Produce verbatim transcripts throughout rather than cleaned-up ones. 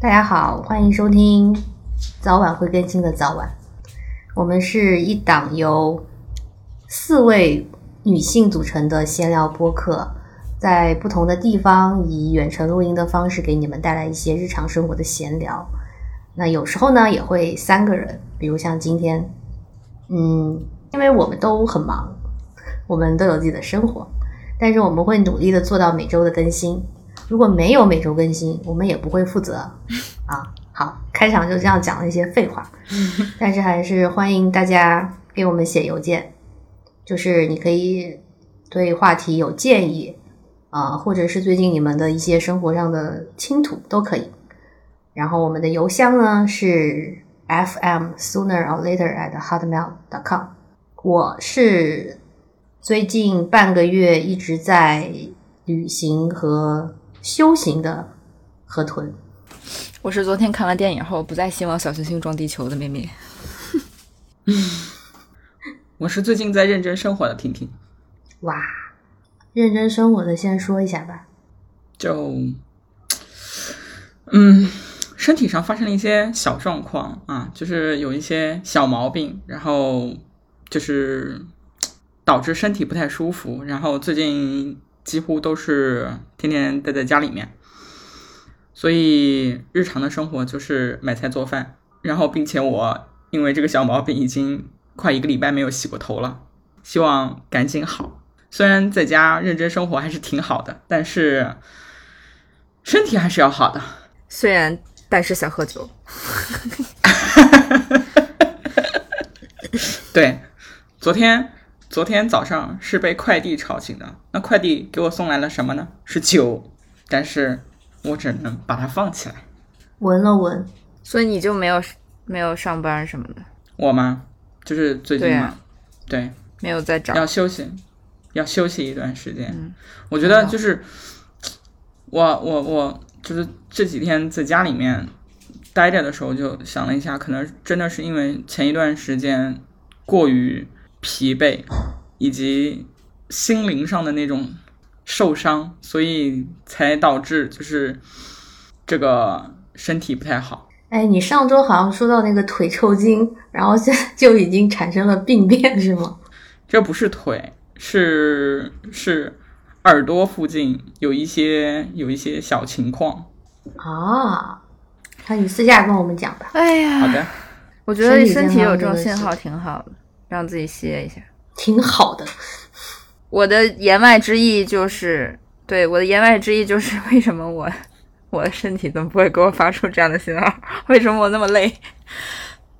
大家好，欢迎收听早晚会更新的早晚。我们是一档由四位女性组成的闲聊播客，在不同的地方以远程录音的方式给你们带来一些日常生活的闲聊。那有时候呢也会三个人，比如像今天，嗯，因为我们都很忙，我们都有自己的生活，但是我们会努力的做到每周的更新。如果没有每周更新，我们也不会负责啊。好，开场就这样讲了一些废话，但是还是欢迎大家给我们写邮件，就是你可以对话题有建议啊、呃，或者是最近你们的一些生活上的倾吐都可以。然后我们的邮箱呢是 f m sooner or later at hotmail dot com。 我是最近半个月一直在旅行和修行的河豚，我是昨天看完电影后不再希望小行星撞地球的妹妹。我是最近在认真生活的婷婷。哇，认真生活的先说一下吧。就嗯，身体上发生了一些小状况啊，就是有一些小毛病，然后就是导致身体不太舒服，然后最近几乎都是天天待在家里面，所以日常的生活就是买菜做饭，然后并且我因为这个小毛病已经快一个礼拜没有洗过头了，希望赶紧好。虽然在家认真生活还是挺好的，但是身体还是要好的。虽然但是想喝酒。对，昨天昨天早上是被快递吵醒的，那快递给我送来了什么呢？是酒，但是我只能把它放起来闻了闻。所以你就没有没有上班什么的？我吗？就是最近嘛， 对,、啊、对，没有在找，要休息，要休息一段时间、嗯、我觉得就是我我我就是这几天在家里面待着的时候就想了一下，可能真的是因为前一段时间过于疲惫以及心灵上的那种受伤，所以才导致就是这个身体不太好。哎，你上周好像说到那个腿抽筋，然后现在就已经产生了病变是吗？这不是腿，是是耳朵附近有一些有一些小情况啊。那你私下跟我们讲吧。哎呀，好的。我觉得身体有这种信号挺好的，让自己歇一下挺好的。我的言外之意就是对我的言外之意就是为什么我我的身体怎么不会给我发出这样的信号，为什么我那么累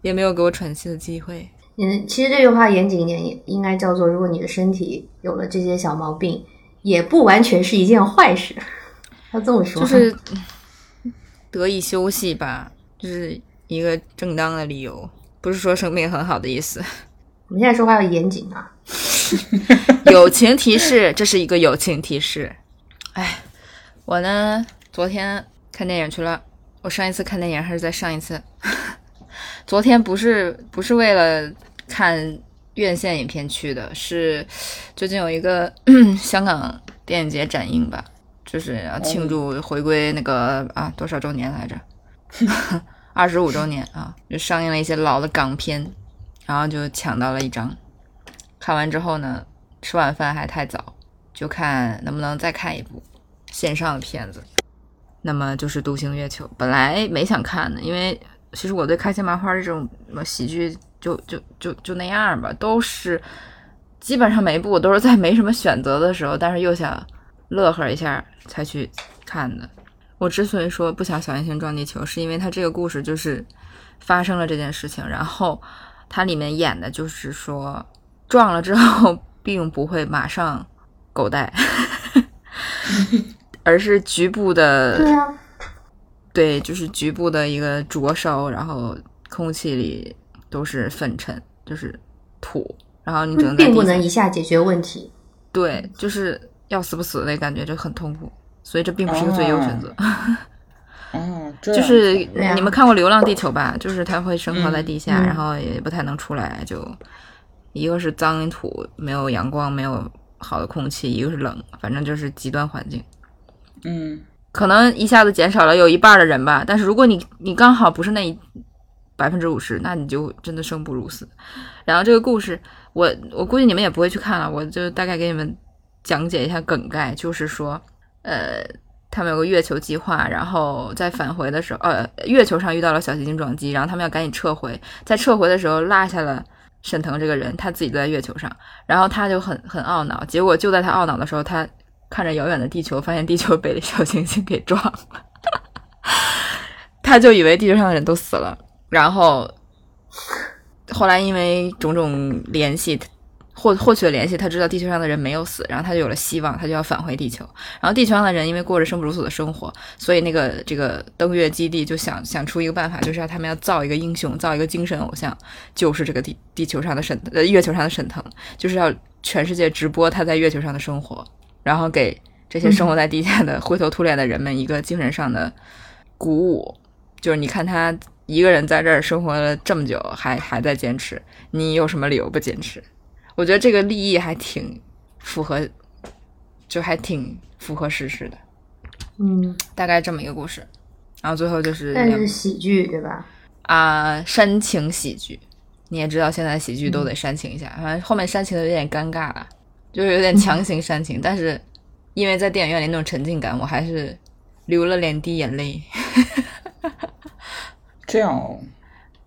也没有给我喘息的机会。嗯，其实这句话严谨一点也应该叫做，如果你的身体有了这些小毛病也不完全是一件坏事。要这么说就是得以休息吧，就是一个正当的理由，不是说生病很好的意思。我们现在说话要严谨啊。友情提示，这是一个友情提示。哎，我呢昨天看电影去了。我上一次看电影还是在上一次。昨天不是不是为了看院线影片去的，是最近有一个香港电影节展映吧，就是要庆祝回归那个啊多少周年来着？二十五周年啊，就上映了一些老的港片。然后就抢到了一张，看完之后呢，吃晚饭还太早，就看能不能再看一部线上的片子。那么就是《独行月球》，本来没想看的，因为其实我对开心麻花这种喜剧就就就就那样吧，都是基本上每一部我都是在没什么选择的时候，但是又想乐呵一下才去看的。我之所以说不想小行星撞地球，是因为它这个故事就是发生了这件事情，然后它里面演的就是说撞了之后并不会马上狗带而是局部的，对啊，对，就是局部的一个灼烧，然后空气里都是粉尘，就是土，然后你只能并不能一下解决问题。对，就是要死不死的感觉，就很痛苦，所以这并不是一个最优选择。哦，就是你们看过《流浪地球》吧？就是它会生活在地下、嗯，然后也不太能出来。就一个是脏土，没有阳光，没有好的空气；一个是冷，反正就是极端环境。嗯，可能一下子减少了有一半的人吧，但是如果你你刚好不是那一百分之五十，那你就真的生不如死。然后这个故事我我估计你们也不会去看了，我就大概给你们讲解一下梗概，就是说呃他们有个月球计划，然后在返回的时候呃月球上遇到了小行星撞击，然后他们要赶紧撤回，在撤回的时候落下了沈腾这个人，他自己就在月球上，然后他就很很懊恼，结果就在他懊恼的时候，他看着遥远的地球，发现地球被小行星给撞了他就以为地球上的人都死了，然后后来因为种种联系获获取了联系，他知道地球上的人没有死，然后他就有了希望，他就要返回地球。然后地球上的人因为过着生不如死的生活，所以那个这个登月基地就想想出一个办法，就是要他们要造一个英雄，造一个精神偶像，就是这个地地球上的沈呃月球上的沈腾，就是要全世界直播他在月球上的生活，然后给这些生活在地下的灰头土脸的人们一个精神上的鼓舞，就是你看他一个人在这儿生活了这么久，还还在坚持，你有什么理由不坚持？我觉得这个立意还挺符合，就还挺符合事实的。嗯，大概这么一个故事。然后最后就是，但是喜剧对吧？啊，煽情喜剧，你也知道现在喜剧都得煽情一下，反正后面煽情的有点尴尬了，就是有点强行煽情。嗯、但是因为在电影院里那种沉浸感，我还是流了两滴眼泪。这样、哦，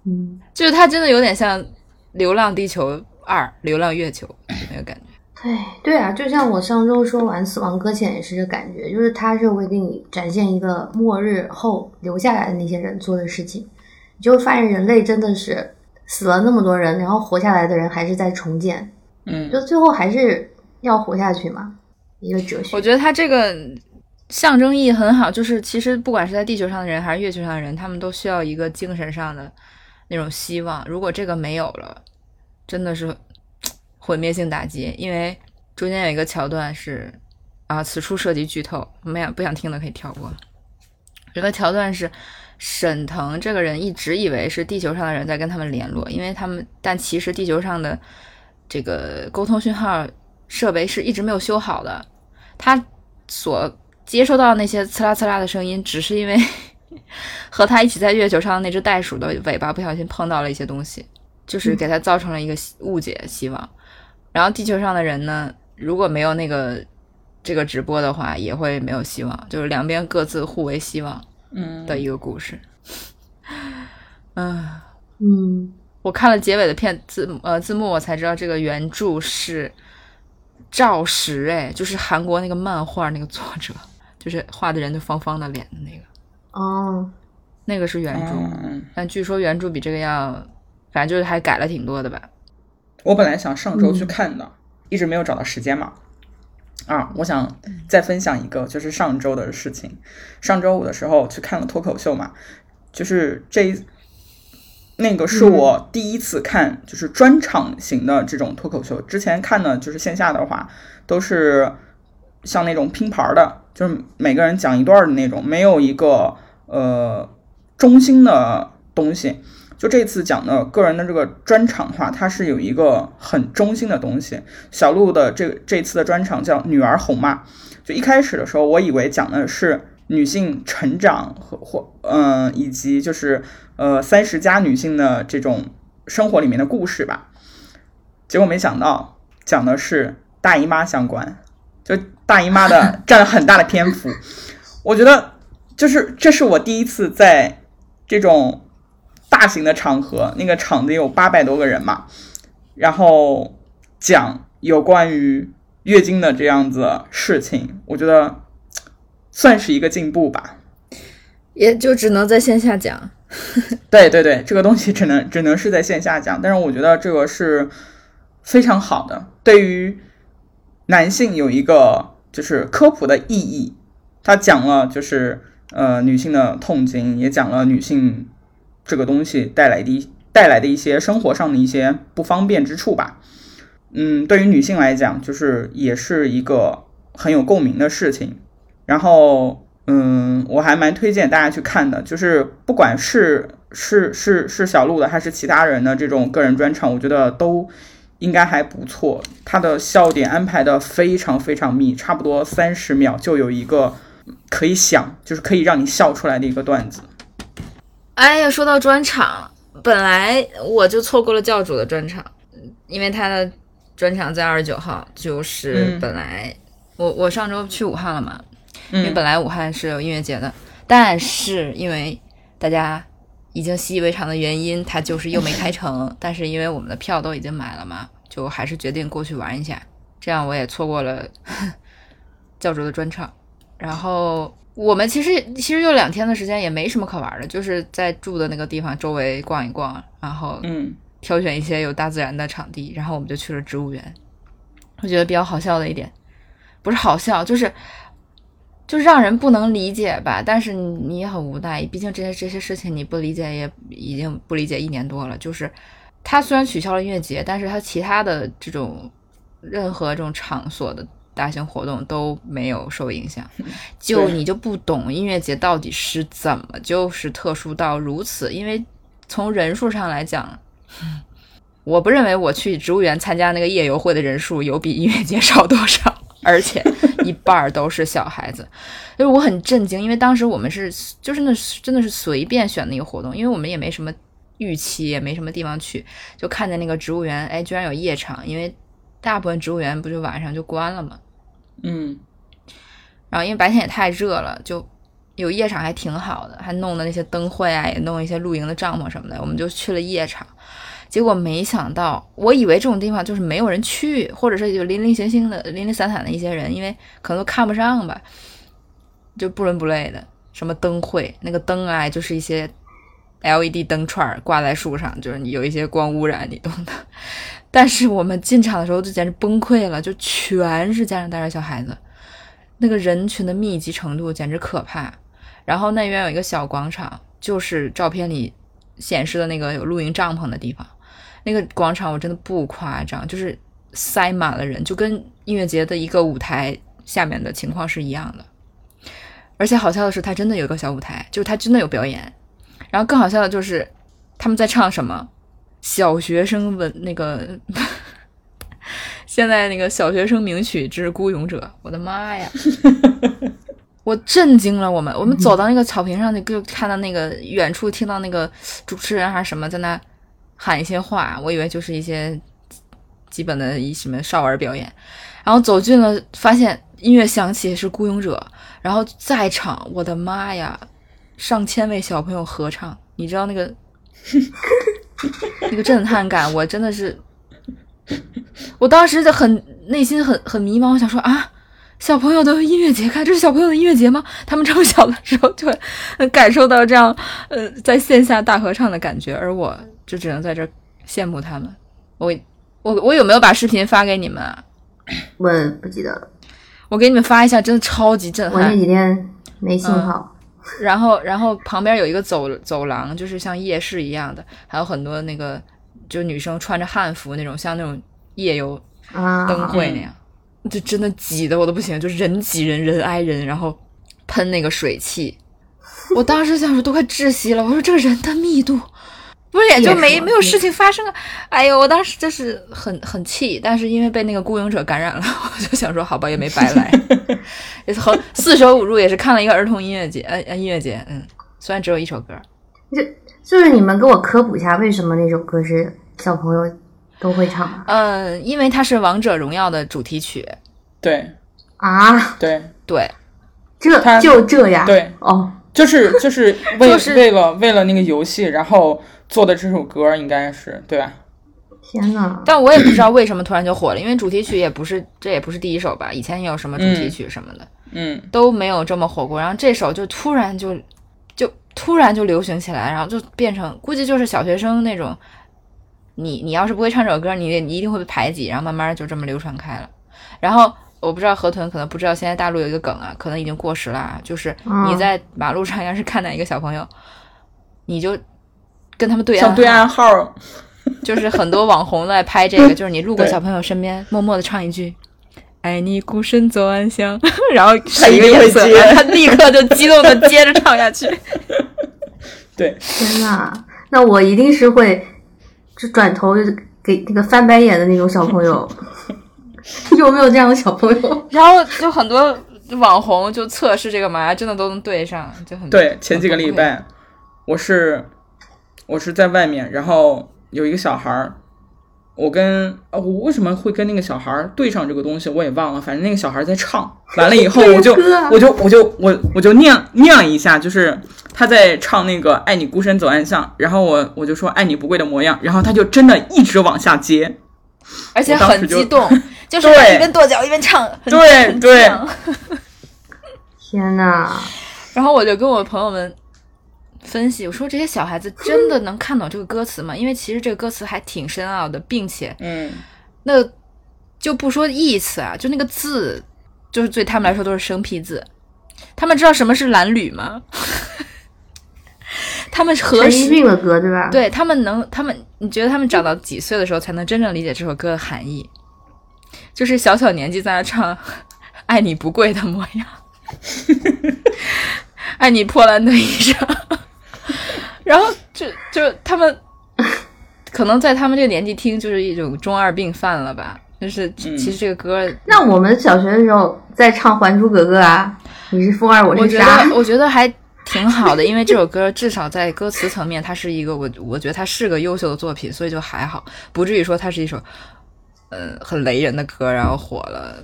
嗯，就是它真的有点像《流浪地球》。二流浪月球那个感觉，对对啊，就像我上周说完《死亡搁浅》也是这感觉，就是它是会给你展现一个末日后留下来的那些人做的事情，你就发现人类真的是死了那么多人，然后活下来的人还是在重建，嗯，就最后还是要活下去嘛，一个哲学。我觉得它这个象征意义很好，就是其实不管是在地球上的人还是月球上的人，他们都需要一个精神上的那种希望，如果这个没有了，真的是毁灭性打击。因为中间有一个桥段是啊，此处涉及剧透，没想不想听的可以跳过。这个桥段是沈腾这个人一直以为是地球上的人在跟他们联络，因为他们但其实地球上的这个沟通讯号设备是一直没有修好的，他所接收到那些刺啦刺啦的声音，只是因为和他一起在月球上的那只袋鼠的尾巴不小心碰到了一些东西，就是给他造成了一个误解希望。然后地球上的人呢，如果没有那个这个直播的话，也会没有希望，就是两边各自互为希望的一个故事。嗯嗯，我看了结尾的片字呃字幕，我才知道这个原著是赵石，哎，就是韩国那个漫画那个作者，就是画的人就方方的脸的那个。哦，那个是原著，嗯、但据说原著比这个要。反正就是还改了挺多的吧。我本来想上周去看的、嗯、一直没有找到时间嘛。啊，我想再分享一个就是上周的事情。上周五的时候去看了脱口秀嘛，就是这那个是我第一次看就是专场型的这种脱口秀，之前看的就是线下的话都是像那种拼盘的，就是每个人讲一段的那种，没有一个呃中心的东西。就这次讲的个人的这个专场话，它是有一个很中心的东西。小鹿的这这次的专场叫女儿红嘛，就一开始的时候我以为讲的是女性成长和或嗯、呃、以及就是呃三十加女性的这种生活里面的故事吧，结果没想到讲的是大姨妈相关，就大姨妈的占了很大的篇幅。我觉得就是这是我第一次在这种大型的场合，那个场子有八百多个人嘛，然后讲有关于月经的这样子事情，我觉得算是一个进步吧，也就只能在线下讲对对对，这个东西只能只能是在线下讲，但是我觉得这个是非常好的，对于男性有一个就是科普的意义。他讲了就是呃女性的痛经，也讲了女性这个东西带来的带来的一些生活上的一些不方便之处吧。嗯，对于女性来讲就是也是一个很有共鸣的事情。然后嗯，我还蛮推荐大家去看的，就是不管是是是是小鹿的还是其他人的这种个人专场，我觉得都应该还不错。他的笑点安排的非常非常密，差不多三十秒就有一个可以想，就是可以让你笑出来的一个段子。哎呀，说到专场，本来我就错过了教主的专场，因为他的专场在二十九号，就是本来、嗯、我我上周去武汉了嘛，因为本来武汉是有音乐节的、嗯、但是因为大家已经习以为常的原因，他就是又没开成但是因为我们的票都已经买了嘛，就还是决定过去玩一下，这样我也错过了教主的专场。然后我们其实其实有两天的时间也没什么可玩的，就是在住的那个地方周围逛一逛，然后嗯，挑选一些有大自然的场地，然后我们就去了植物园。我觉得比较好笑的一点，不是好笑，就是就是让人不能理解吧，但是你也很无奈，毕竟这些这些事情你不理解也已经不理解一年多了。就是他虽然取消了音乐节，但是他其他的这种任何这种场所的大型活动都没有受影响，就你就不懂音乐节到底是怎么就是特殊到如此。因为从人数上来讲，我不认为我去植物园参加那个夜游会的人数有比音乐节少多少，而且一半都是小孩子。就是我很震惊，因为当时我们是就是那真的是随便选的一个活动，因为我们也没什么预期，也没什么地方去，就看见那个植物园，哎，居然有夜场，因为大部分植物园不就晚上就关了吗？嗯，然后因为白天也太热了，就有夜场还挺好的，还弄的那些灯会啊，也弄一些露营的帐篷什么的，我们就去了夜场。结果没想到，我以为这种地方就是没有人去，或者是就零零星星的、零零散散的一些人，因为可能都看不上吧，就不伦不类的。什么灯会，那个灯啊，就是一些 L E D 灯串挂在树上，就是有一些光污染，你懂的。但是我们进场的时候就简直崩溃了，就全是家长带着小孩子，那个人群的密集程度简直可怕。然后那边有一个小广场，就是照片里显示的那个有露营帐篷的地方，那个广场我真的不夸张，就是塞满了人，就跟音乐节的一个舞台下面的情况是一样的。而且好笑的是它真的有一个小舞台，就是它真的有表演。然后更好笑的就是他们在唱什么小学生文那个现在那个小学生名曲之孤勇者，我的妈呀我震惊了。我们我们走到那个草坪上就看到那个远处听到那个主持人还是什么在那喊一些话，我以为就是一些基本的一什么少儿表演，然后走进了发现音乐响起是孤勇者，然后在场我的妈呀上千位小朋友合唱，你知道那个那个震撼感，我真的是，我当时就很内心很很迷茫，我想说啊，小朋友都有音乐节看，这是小朋友的音乐节吗？他们这么小的时候就感受到这样呃在线下大合唱的感觉，而我就只能在这羡慕他们。我我我有没有把视频发给你们啊？我不记得了，我给你们发一下，真的超级震撼。我那几天没信号。嗯，然后然后旁边有一个走走廊，就是像夜市一样的，还有很多那个就女生穿着汉服那种，像那种夜游灯会那样，啊，就真的挤得我都不行，就人挤人人挨人，然后喷那个水汽，我当时想说都快窒息了，我说这个人的密度不是也就没没有事情发生啊！哎呦，我当时真是很很气，但是因为被那个孤勇者感染了，我就想说好吧，也没白来，也是四舍五入也是看了一个儿童音乐节，呃音乐节，嗯，虽然只有一首歌。就就是你们给我科普一下，为什么那首歌是小朋友都会唱吗？嗯、呃，因为它是《王者荣耀》的主题曲。对。啊。对对，这就这样。对哦，就是就是为、就是、为了为了那个游戏，然后做的这首歌应该是对吧？天哪！但我也不知道为什么突然就火了，因为主题曲也不是，这也不是第一首吧？以前也有什么主题曲什么的，嗯，都没有这么火过。然后这首就突然就就突然就流行起来，然后就变成估计就是小学生那种，你你要是不会唱这首歌，你你一定会被排挤，然后慢慢就这么流传开了。然后我不知道河豚可能不知道，现在大陆有一个梗啊，可能已经过时了啊，就是你在马路上要是看到一个小朋友，你就跟他们对暗号，像对暗号，就是很多网红来拍这个，就是你路过小朋友身边，默默的唱一句“爱你孤身走暗巷”，然后他一个眼色，他立刻就激动的接着唱下去。对，天哪，那我一定是会就转头就给那个翻白眼的那种小朋友。有没有这样的小朋友？然后就很多网红就测试这个嘛，真的都能对上，就很对。前几个礼拜我是我是在外面，然后有一个小孩，我跟、哦、我为什么会跟那个小孩对上这个东西我也忘了，反正那个小孩在唱完了以后我就我就我就我我就念念一下，就是他在唱那个爱你孤身走暗巷，然后我我就说爱你不跪的模样，然后他就真的一直往下接，而且很激动， 就, 就是一边跺脚一边唱，对对，天哪！然后我就跟我朋友们分析，我说这些小孩子真的能看懂这个歌词吗？因为其实这个歌词还挺深奥的，并且，嗯，那就不说意思啊，就那个字，就是对他们来说都是生僻字。他们知道什么是蓝缕吗？他们何时？陈奕迅的歌对吧？对他们能，他们你觉得他们长到几岁的时候才能真正理解这首歌的含义？就是小小年纪在那唱“爱你不跪的模样”，爱你破烂的衣裳。然后就就他们可能在他们这个年纪听就是一种中二病犯了吧，就是其实这个歌、嗯、那我们小学的时候在唱还珠格格啊，你是风儿我是沙，我觉得我觉得还挺好的，因为这首歌至少在歌词层面它是一个我我觉得它是个优秀的作品，所以就还好，不至于说它是一首呃很雷人的歌然后火了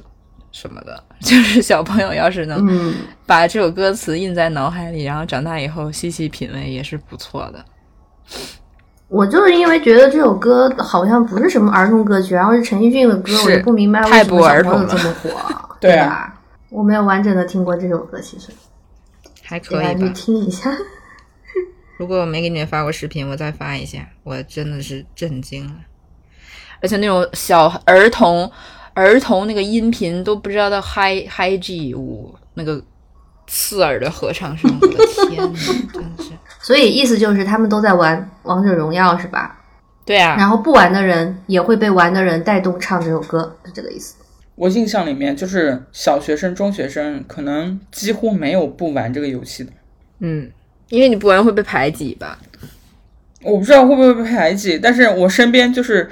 什么的，就是小朋友要是能把这首歌词印在脑海里、嗯、然后长大以后细细品味也是不错的。我就是因为觉得这首歌好像不是什么儿童歌曲，然后是陈奕迅的歌，我就不明白为什么小朋友这么火。对啊，我没有完整的听过这首歌，其实还可以吧，去听一下。如果我没给你们发过视频我再发一下，我真的是震惊了，而且那种小儿童儿童那个音频都不知道到 high high G 五那个刺耳的合唱声，我的天哪，真是！所以意思就是他们都在玩王者荣耀是吧？对啊。然后不玩的人也会被玩的人带动唱这首歌，是这个意思。我印象里面就是小学生、中学生可能几乎没有不玩这个游戏的。嗯，因为你不玩会被排挤吧？我不知道会不会被排挤，但是我身边就是。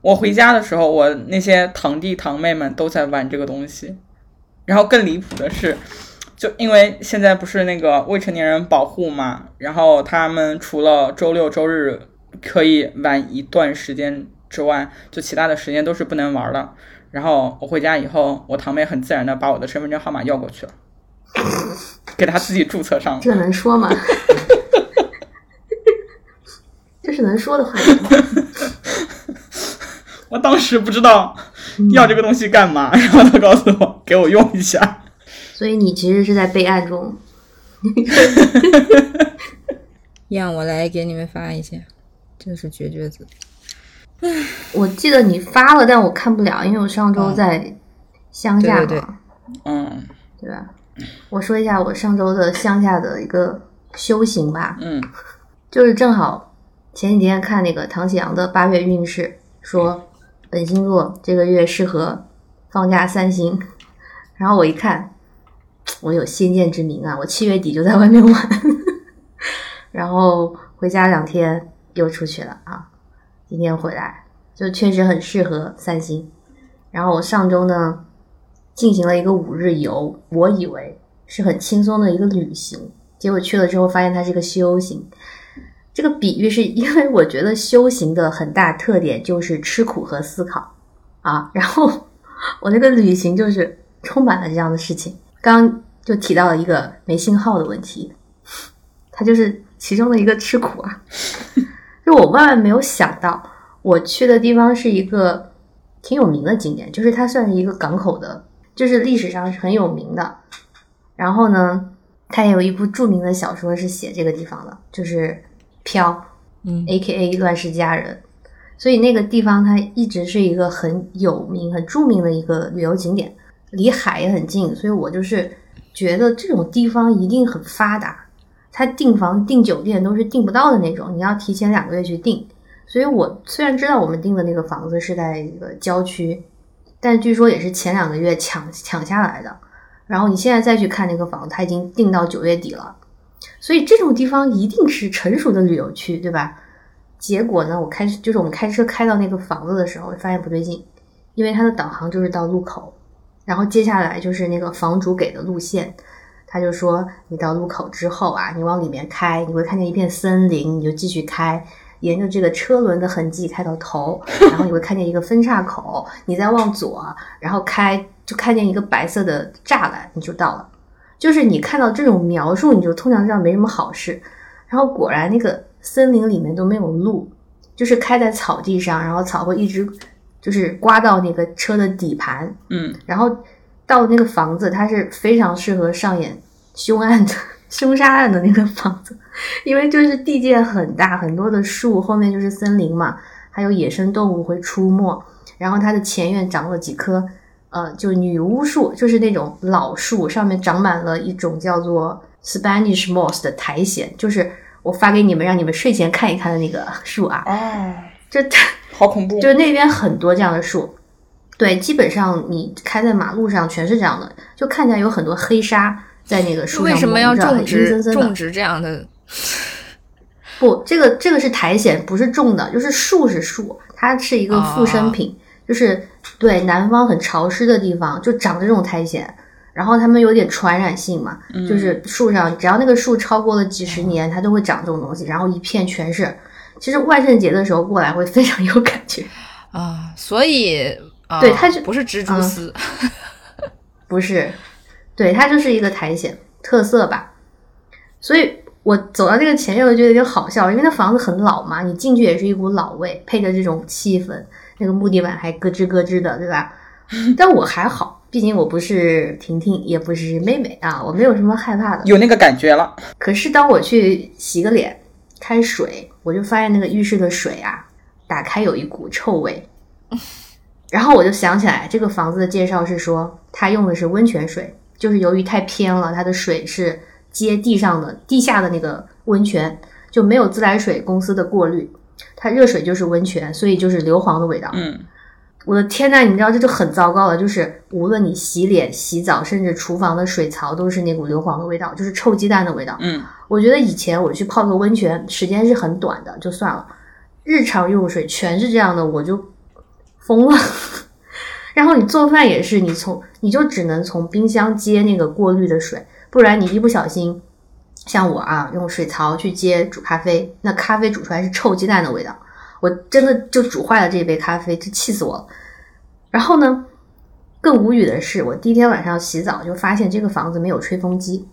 我回家的时候我那些堂弟堂妹们都在玩这个东西，然后更离谱的是就因为现在不是那个未成年人保护嘛，然后他们除了周六周日可以玩一段时间之外，就其他的时间都是不能玩的，然后我回家以后我堂妹很自然的把我的身份证号码要过去了，给她自己注册上了。这能说吗？这是能说的话吗？我当时不知道要这个东西干嘛、嗯、然后他告诉我给我用一下，所以你其实是在备案中。让我来给你们发一下，这是绝绝子。我记得你发了但我看不了，因为我上周在乡下嘛、嗯、对对对，嗯，对吧？我说一下我上周的乡下的一个修行吧。嗯，就是正好前几天看那个唐启阳的八月运势，说本星座这个月适合放假散心，然后我一看我有先见之明啊，我七月底就在外面玩然后回家两天又出去了啊，今天回来，就确实很适合散心。然后我上周呢进行了一个五日游，我以为是很轻松的一个旅行，结果去了之后发现它是个修行。这个比喻是因为我觉得修行的很大特点就是吃苦和思考啊，然后我那个旅行就是充满了这样的事情。刚刚就提到了一个没信号的问题，它就是其中的一个吃苦啊。就我万万没有想到我去的地方是一个挺有名的景点，就是它算是一个港口的，就是历史上是很有名的。然后呢，它有一部著名的小说是写这个地方的，就是飘，嗯 ，A K A 乱世佳人，所以那个地方它一直是一个很有名、很著名的一个旅游景点，离海也很近，所以我就是觉得这种地方一定很发达，它订房、订酒店都是订不到的那种，你要提前两个月去订。所以我虽然知道我们订的那个房子是在一个郊区，但据说也是前两个月抢抢下来的。然后你现在再去看那个房，它已经订到九月底了。所以这种地方一定是成熟的旅游区，对吧？结果呢，我开就是我们开车开到那个房子的时候，发现不对劲，因为它的导航就是到路口，然后接下来就是那个房主给的路线，他就说你到路口之后啊，你往里面开，你会看见一片森林，你就继续开，沿着这个车轮的痕迹开到头，然后你会看见一个分岔口，你再往左，然后开就看见一个白色的栅栏，你就到了。就是你看到这种描述，你就通常知道没什么好事。然后果然那个森林里面都没有路，就是开在草地上，然后草会一直就是刮到那个车的底盘。嗯，然后到那个房子，它是非常适合上演凶案的凶杀案的那个房子，因为就是地界很大，很多的树，后面就是森林嘛，还有野生动物会出没。然后它的前院长了几棵呃，就女巫树，就是那种老树，上面长满了一种叫做 Spanish moss 的苔藓，就是我发给你们让你们睡前看一看的那个树啊。哎，这好恐怖！就那边很多这样的树，对，基本上你开在马路上全是这样的，就看起来有很多黑沙在那个树上。为什么要种植森森种植这样的？不，这个这个是苔藓，不是种的，就是树是树，它是一个附生品。哦，就是对南方很潮湿的地方就长这种苔藓，然后它们有点传染性嘛，嗯，就是树上只要那个树超过了几十年，它都会长这种东西，然后一片全是。其实万圣节的时候过来会非常有感觉啊，所以啊，对，它就不是蜘蛛丝，嗯，不是，对，它就是一个苔藓特色吧。所以我走到这个前面，我觉得有点好笑，因为那房子很老嘛，你进去也是一股老味，配着这种气氛。那个木地板还咯吱咯吱的，对吧？但我还好，毕竟我不是婷婷，也不是妹妹啊，我没有什么害怕的。有那个感觉了。可是当我去洗个脸、开水，我就发现那个浴室的水啊，打开有一股臭味。然后我就想起来，这个房子的介绍是说，它用的是温泉水，就是由于太偏了，它的水是接地上的、地下的那个温泉，就没有自来水公司的过滤。它热水就是温泉，所以就是硫磺的味道。嗯，我的天呐，你知道这就很糟糕了，就是无论你洗脸、洗澡，甚至厨房的水槽都是那股硫磺的味道，就是臭鸡蛋的味道。嗯，我觉得以前我去泡个温泉，时间是很短的，就算了。日常用水全是这样的，我就疯了。然后你做饭也是，你从你就只能从冰箱接那个过滤的水，不然你一不小心。像我啊，用水槽去接煮咖啡，那咖啡煮出来是臭鸡蛋的味道，我真的就煮坏了这杯咖啡，就气死我了。然后呢，更无语的是，我第一天晚上洗澡就发现这个房子没有吹风机，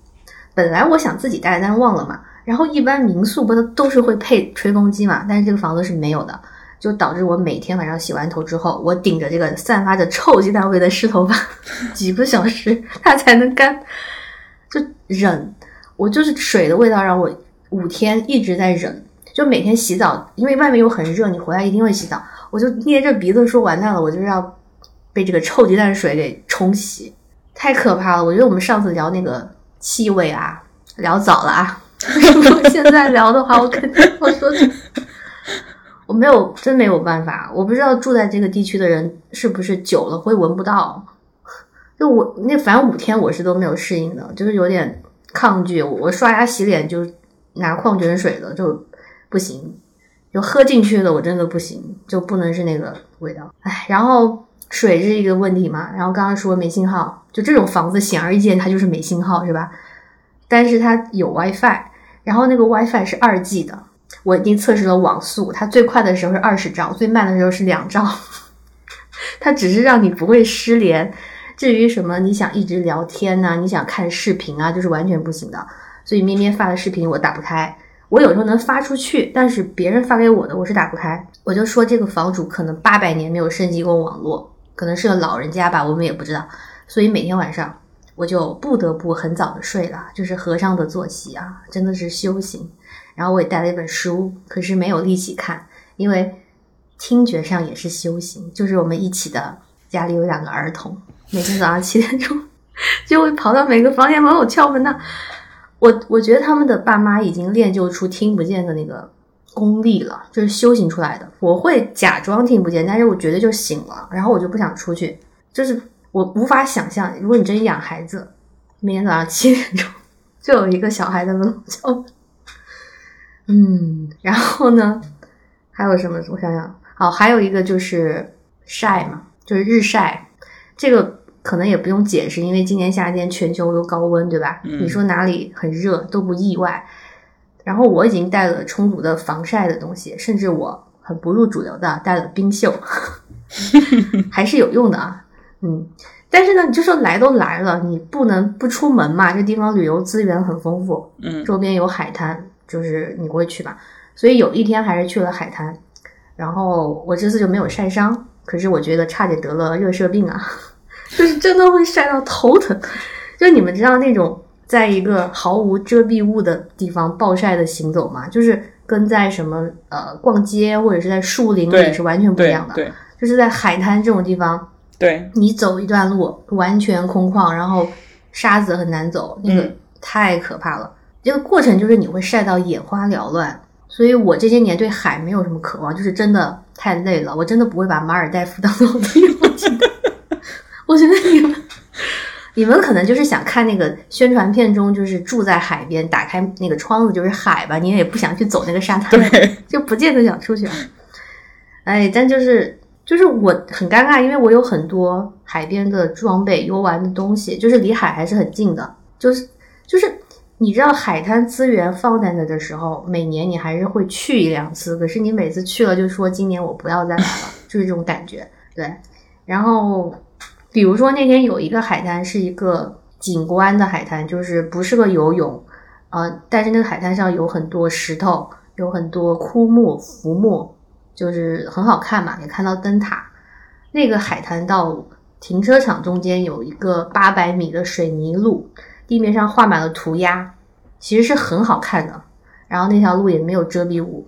本来我想自己带，但是忘了嘛。然后一般民宿不都是会配吹风机嘛，但是这个房子是没有的，就导致我每天晚上洗完头之后，我顶着这个散发着臭鸡蛋味的湿头发几个小时它才能干，就忍。我就是水的味道让我五天一直在忍，就每天洗澡，因为外面又很热，你回来一定会洗澡，我就捏着鼻子说完蛋了，我就是要被这个臭鸡蛋水给冲洗，太可怕了。我觉得我们上次聊那个气味啊聊早了啊，如果现在聊的话我肯定我说我没有真没有办法，我不知道住在这个地区的人是不是久了会闻不到，就我那反正五天我是都没有适应的，就是有点抗拒。我刷牙洗脸就拿矿泉水的就不行，就喝进去的我真的不行，就不能是那个味道。哎，然后水是一个问题嘛，然后刚刚说没信号，就这种房子显而易见它就是没信号是吧，但是它有 WiFi， 然后那个 WiFi 是 二 G 的，我已经测试了网速，它最快的时候是二十兆，最慢的时候是两兆，它只是让你不会失联，至于什么你想一直聊天啊，你想看视频啊，就是完全不行的。所以咩咩发的视频我打不开，我有时候能发出去，但是别人发给我的我是打不开。我就说这个房主可能八百年没有升级过网络，可能是个老人家吧，我们也不知道。所以每天晚上我就不得不很早的睡了，就是和尚的作息啊，真的是修行。然后我也带了一本书，可是没有力气看，因为听觉上也是修行，就是我们一起的家里有两个儿童，每天早上七点钟就会跑到每个房间门口敲门呐。我我觉得他们的爸妈已经练就出听不见的那个功力了，就是修行出来的。我会假装听不见，但是我绝对就醒了，然后我就不想出去。就是我无法想象，如果你真养孩子，每天早上七点钟就有一个小孩在门口敲门。嗯，然后呢，还有什么？我想想，哦，还有一个就是晒嘛，就是日晒。这个可能也不用解释，因为今年夏天全球都高温，对吧？嗯，你说哪里很热都不意外。然后我已经带了充足的防晒的东西，甚至我很不入主流的带了冰袖还是有用的啊。嗯，但是呢，你就说来都来了，你不能不出门嘛，这地方旅游资源很丰富，嗯，周边有海滩，就是你会去吧。所以有一天还是去了海滩，然后我这次就没有晒伤，可是我觉得差点得了热射病啊，就是真的会晒到头疼。就你们知道那种在一个毫无遮蔽物的地方暴晒的行走嘛，就是跟在什么呃逛街或者是在树林里是完全不一样的。对对对，就是在海滩这种地方，对，你走一段路完全空旷，然后沙子很难走，那个太可怕了。嗯，这个过程就是你会晒到眼花缭乱。所以我这些年对海没有什么渴望，就是真的太累了，我真的不会把马尔代夫当做地方去的。我觉得你们你们可能就是想看那个宣传片中，就是住在海边，打开那个窗子就是海吧，你也不想去走那个沙滩，就不见得想出去啊。哎，但就是就是我很尴尬，因为我有很多海边的装备、游玩的东西，就是离海还是很近的，就是就是。你知道海滩资源放在那的时候，每年你还是会去一两次，可是你每次去了就说今年我不要再来了，就是这种感觉。对，然后比如说那天有一个海滩是一个景观的海滩，就是不是个游泳，呃，但是那个海滩上有很多石头，有很多枯木、浮木，就是很好看嘛，也看到灯塔。那个海滩到停车场中间有一个八百米的水泥路，地面上画满了涂鸦，其实是很好看的。然后那条路也没有遮蔽物，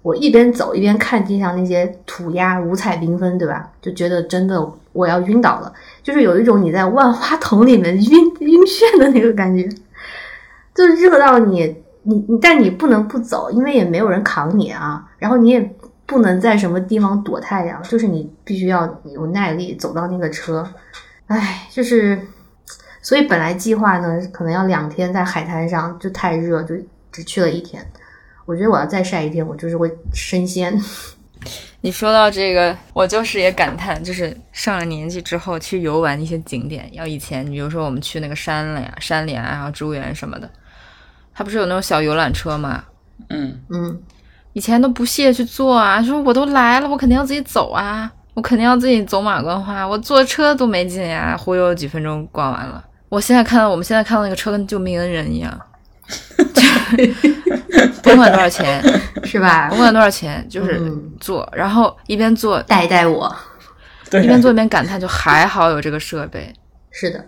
我一边走一边看地上那些涂鸦，五彩缤纷，对吧？就觉得真的我要晕倒了，就是有一种你在万花筒里面晕晕眩的那个感觉，就是热到你你但你不能不走，因为也没有人扛你啊。然后你也不能在什么地方躲太阳，就是你必须要有耐力走到那个车。哎，就是。所以本来计划呢，可能要两天在海滩上，就太热，就只去了一天。我觉得我要再晒一天，我就是会升仙。你说到这个，我就是也感叹，就是上了年纪之后去游玩一些景点，要以前，比如说我们去那个山了呀、山里啊，然后竹园什么的，它不是有那种小游览车嘛？嗯嗯，以前都不屑去坐啊，说我都来了，我肯定要自己走啊，我肯定要自己走马观花，我坐车都没劲呀、啊，忽悠几分钟逛完了。我现在看到我们现在看到那个车跟救命恩人一样，不管多少钱是吧？不管多少钱，就是坐、嗯，然后一边坐带带我，对，一边坐一边感叹，就还好有这个设备。是的，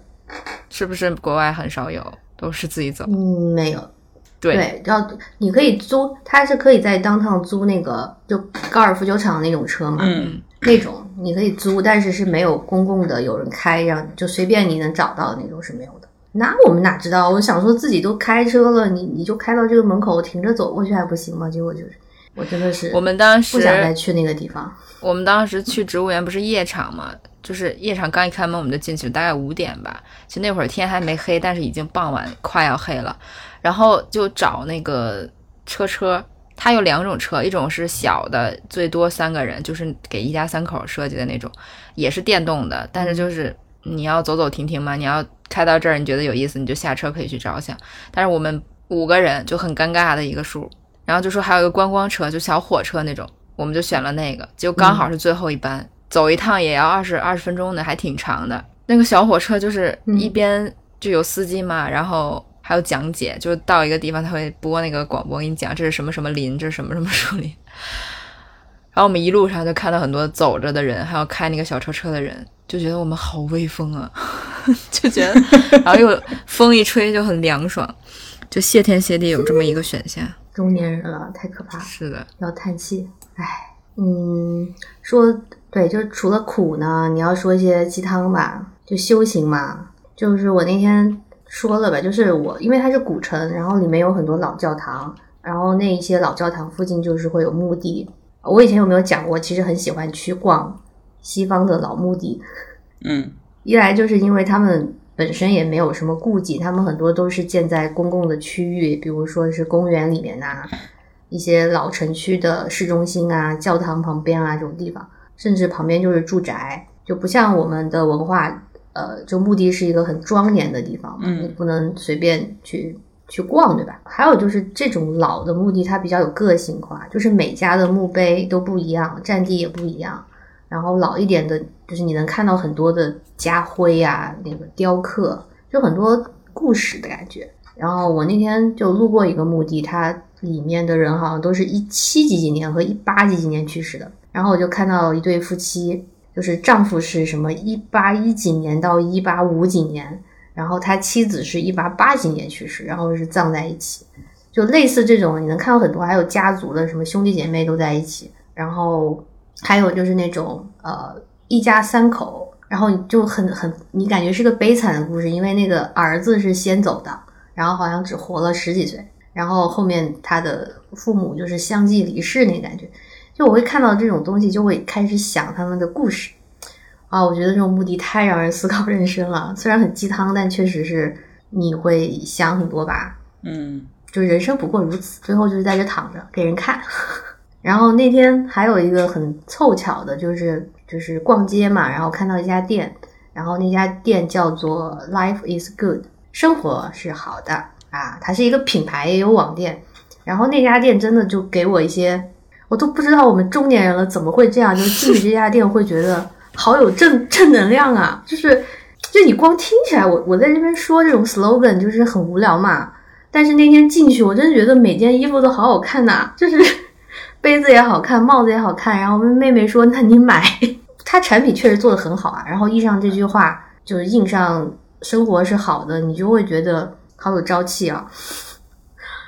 是不是国外很少有，都是自己走？嗯，没有。对，对，然后你可以租，它是可以在downtown租那个就高尔夫球场那种车嘛，嗯，那种你可以租，但是是没有公共的，有人开，让就随便你能找到那种是没有的。那我们哪知道？我想说自己都开车了，你你就开到这个门口停着走过去还不行吗？结果就是，我真的是我们当时不想再去那个地方。我们当时去植物园不是夜场嘛，就是夜场刚一开门我们就进去，大概五点吧，就那会儿天还没黑，但是已经傍晚快要黑了。然后就找那个车车，它有两种车，一种是小的，最多三个人，就是给一家三口设计的那种，也是电动的，但是就是你要走走停停嘛，你要开到这儿你觉得有意思你就下车可以去照相。但是我们五个人就很尴尬的一个数，然后就说还有一个观光车，就小火车那种，我们就选了那个，就刚好是最后一班、嗯、走一趟也要二十二十分钟的，还挺长的。那个小火车就是一边就有司机嘛、嗯、然后还有讲解，就是到一个地方他会播那个广播给你讲这是什么什么林，这是什么什么树林。然后我们一路上就看到很多走着的人，还有开那个小车车的人，就觉得我们好威风啊就觉得然后又风一吹就很凉爽，就谢天谢地有这么一个选项。中年人了，太可怕了。是的，要叹气。唉，嗯，说对，就是除了苦呢，你要说一些鸡汤吧，就修行嘛。就是我那天说了吧，就是我因为它是古城，然后里面有很多老教堂，然后那一些老教堂附近就是会有墓地。我以前有没有讲过，其实很喜欢去逛西方的老墓地。嗯，一来就是因为他们本身也没有什么顾忌，他们很多都是建在公共的区域，比如说是公园里面啊，一些老城区的市中心啊，教堂旁边啊，这种地方，甚至旁边就是住宅，就不像我们的文化呃，这墓地是一个很庄严的地方，嗯，你不能随便去去逛，对吧？还有就是这种老的墓地它比较有个性化，就是每家的墓碑都不一样，占地也不一样，然后老一点的就是你能看到很多的家徽啊，那个雕刻，就很多故事的感觉。然后我那天就路过一个墓地，它里面的人好像都是一七几几年和一八几几年去世的，然后我就看到一对夫妻，就是丈夫是什么一八一几年到一八五几年，然后他妻子是一八八几年去世，然后是葬在一起，就类似这种你能看到很多，还有家族的什么兄弟姐妹都在一起，然后还有就是那种呃一家三口，然后就很很你感觉是个悲惨的故事，因为那个儿子是先走的，然后好像只活了十几岁，然后后面他的父母就是相继离世那感觉。就我会看到这种东西，就会开始想他们的故事啊！我觉得这种墓地太让人思考人生了，虽然很鸡汤，但确实是你会想很多吧。嗯，就人生不过如此，最后就是在这躺着给人看。然后那天还有一个很凑巧的，就是就是逛街嘛，然后看到一家店，然后那家店叫做 Life is Good， 生活是好的啊，它是一个品牌，也有网店。然后那家店真的就给我一些。我都不知道我们中年人了怎么会这样，就进去这家店会觉得好有正正能量啊，就是就你光听起来，我我在这边说这种 slogan 就是很无聊嘛，但是那天进去我真的觉得每件衣服都好好看呐、啊，就是杯子也好看，帽子也好看，然后妹妹说那你买，它产品确实做得很好啊，然后印上这句话就是印上生活是好的，你就会觉得好有朝气啊。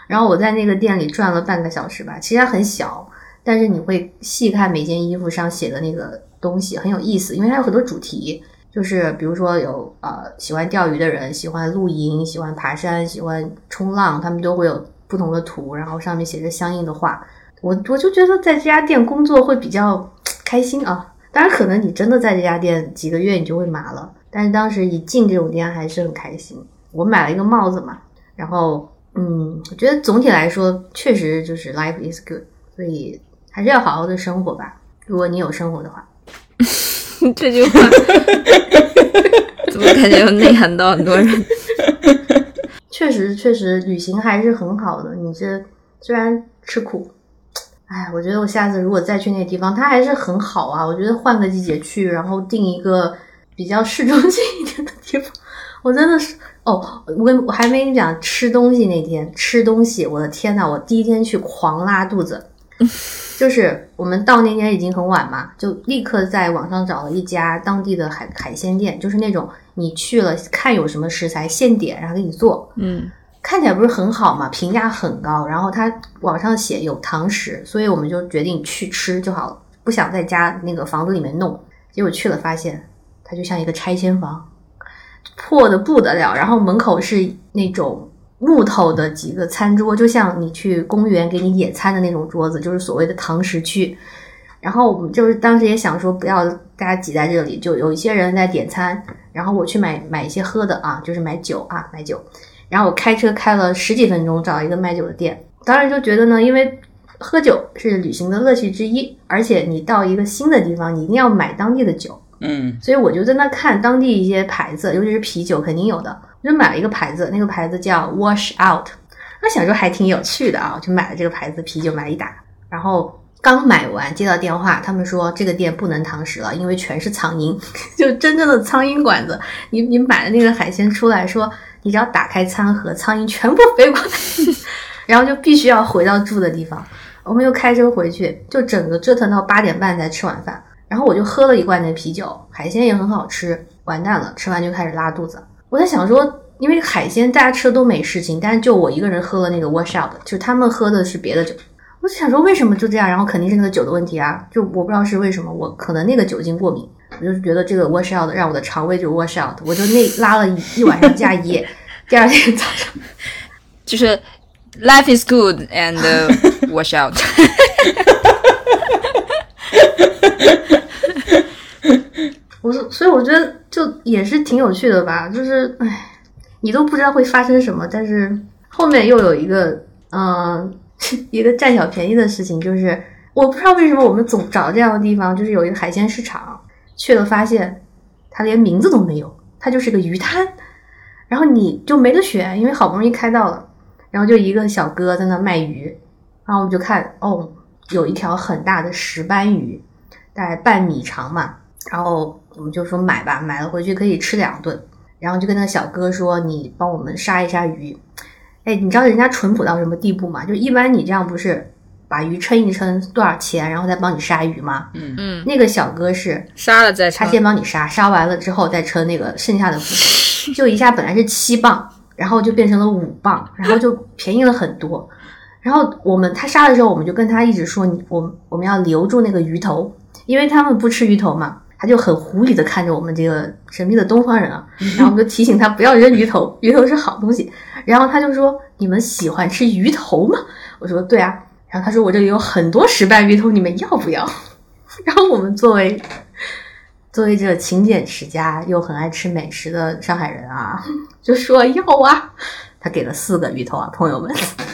然后我在那个店里转了半个小时吧，其实它很小，但是你会细看每件衣服上写的那个东西，很有意思，因为它有很多主题，就是比如说有呃喜欢钓鱼的人，喜欢露营，喜欢爬山，喜欢冲浪，他们都会有不同的图，然后上面写着相应的话。我我就觉得在这家店工作会比较开心啊，当然可能你真的在这家店几个月你就会麻了，但是当时一进这种店还是很开心。我买了一个帽子嘛，然后嗯，我觉得总体来说确实就是 life is good， 所以还是要好好的生活吧，如果你有生活的话。这句话怎么感觉有内涵到很多人。确实确实旅行还是很好的，你这虽然吃苦，哎，我觉得我下次如果再去那个地方它还是很好啊，我觉得换个季节去，然后定一个比较市中心一点的地方。我真的是哦，我我还没跟你讲吃东西，那天吃东西我的天哪，我第一天去狂拉肚子。就是我们到那天已经很晚嘛，就立刻在网上找了一家当地的海海鲜店，就是那种你去了看有什么食材现点然后给你做，嗯，看起来不是很好嘛，评价很高，然后它网上写有堂食，所以我们就决定去吃就好了，不想在家那个房子里面弄。结果去了发现它就像一个拆迁房，破的不得了，然后门口是那种木头的几个餐桌，就像你去公园给你野餐的那种桌子，就是所谓的堂食区。然后我们就是当时也想说不要大家挤在这里，就有一些人在点餐，然后我去买买一些喝的啊，就是买酒啊，买酒。然后我开车开了十几分钟找一个卖酒的店，当然就觉得呢，因为喝酒是旅行的乐趣之一，而且你到一个新的地方你一定要买当地的酒，嗯，所以我就在那看当地一些牌子，尤其是啤酒肯定有的，我就买了一个牌子，那个牌子叫 wash out， 那想说还挺有趣的啊，我就买了这个牌子啤酒，买了一打，然后刚买完接到电话，他们说这个店不能堂食了，因为全是苍蝇，就真正的苍蝇馆子，你你买的那个海鲜出来说你只要打开餐盒，苍蝇全部飞过来，然后就必须要回到住的地方。我们又开车回去，就整个折腾到八点半才吃晚饭，然后我就喝了一罐的啤酒，海鲜也很好吃，完蛋了，吃完就开始拉肚子。我在想说，因为海鲜大家吃的都没事情，但是就我一个人喝了那个 wash out， 就他们喝的是别的酒。我就想说为什么就这样，然后肯定是那个酒的问题啊，就我不知道是为什么，我可能那个酒精过敏，我就是觉得这个 wash out 让我的肠胃就 wash out， 我就那拉了 一, 一晚上加一夜，第二天早上就是 life is good and、uh, wash out 我所以我觉得就也是挺有趣的吧，就是哎，你都不知道会发生什么，但是后面又有一个嗯、呃、一个占小便宜的事情，就是我不知道为什么我们总找这样的地方，就是有一个海鲜市场去了，发现它连名字都没有，它就是个鱼摊，然后你就没得选，因为好不容易开到了，然后就一个小哥在那卖鱼，然后我们就看，哦，有一条很大的石斑鱼，大概半米长嘛，然后我们就说买吧，买了回去可以吃两顿，然后就跟那个小哥说，你帮我们杀一杀鱼。哎，你知道人家淳朴到什么地步吗？就一般你这样不是把鱼称一称多少钱，然后再帮你杀鱼吗？嗯嗯，那个小哥是杀了再称，他先帮你杀，杀完了之后再称那个剩下的部分，就一下本来是七磅，然后就变成了五磅，然后就便宜了很多。然后我们他杀的时候，我们就跟他一直说，你我我们要留住那个鱼头，因为他们不吃鱼头嘛。他就很狐疑的看着我们这个神秘的东方人啊，然后我们就提醒他不要扔鱼头，鱼头是好东西。然后他就说，你们喜欢吃鱼头吗？我说对啊。然后他说，我这里有很多石斑鱼头，你们要不要？然后我们作为作为这个勤俭持家又很爱吃美食的上海人啊，就说要啊。他给了四个鱼头啊，朋友们，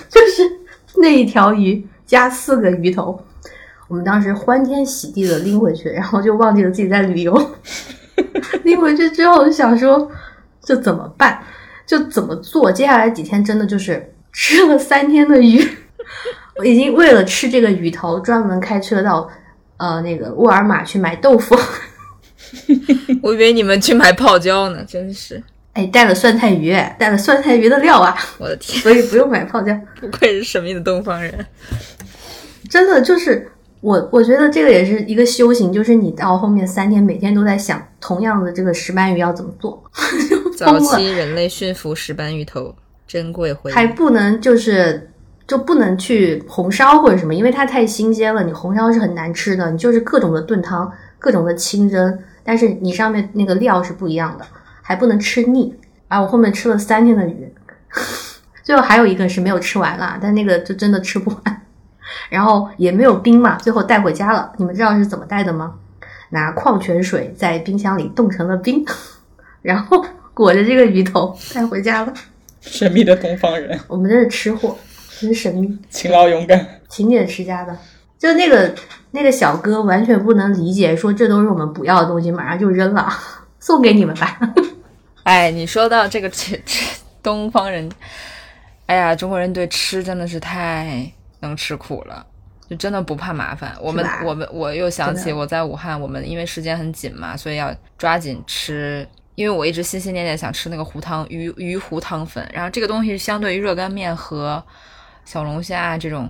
就是那一条鱼加四个鱼头。我们当时欢天喜地的拎回去，然后就忘记了自己在旅游。拎回去之后就想说，这怎么办？就怎么做？接下来几天真的就是吃了三天的鱼，我已经为了吃这个鱼头专门开车到呃那个沃尔玛去买豆腐。我以为你们去买泡椒呢，真是。哎，带了酸菜鱼，带了酸菜鱼的料啊！我的天，所以不用买泡椒。不愧是神秘的东方人，真的就是。我我觉得这个也是一个修行，就是你到后面三天每天都在想同样的这个石斑鱼要怎么做。早期人类驯服石斑鱼头，珍贵回忆。还不能就是就不能去红烧或者什么，因为它太新鲜了，你红烧是很难吃的，你就是各种的炖汤，各种的清蒸，但是你上面那个料是不一样的，还不能吃腻啊！我后面吃了三天的鱼，最后还有一个是没有吃完啦，但那个就真的吃不完。然后也没有冰嘛，最后带回家了。你们知道是怎么带的吗？拿矿泉水在冰箱里冻成了冰，然后裹着这个鱼头带回家了。神秘的东方人，我们真是吃货，真是神秘，勤劳勇敢，勤俭持家的。就那个那个小哥完全不能理解，说这都是我们不要的东西，马上就扔了，送给你们吧。哎，你说到这个吃东方人，哎呀，中国人对吃真的是太。能吃苦了，就真的不怕麻烦。我们我们我又想起我在武汉，我们因为时间很紧嘛，所以要抓紧吃。因为我一直心心念念想吃那个糊汤鱼鱼糊汤粉，然后这个东西相对于热干面和小龙虾这种，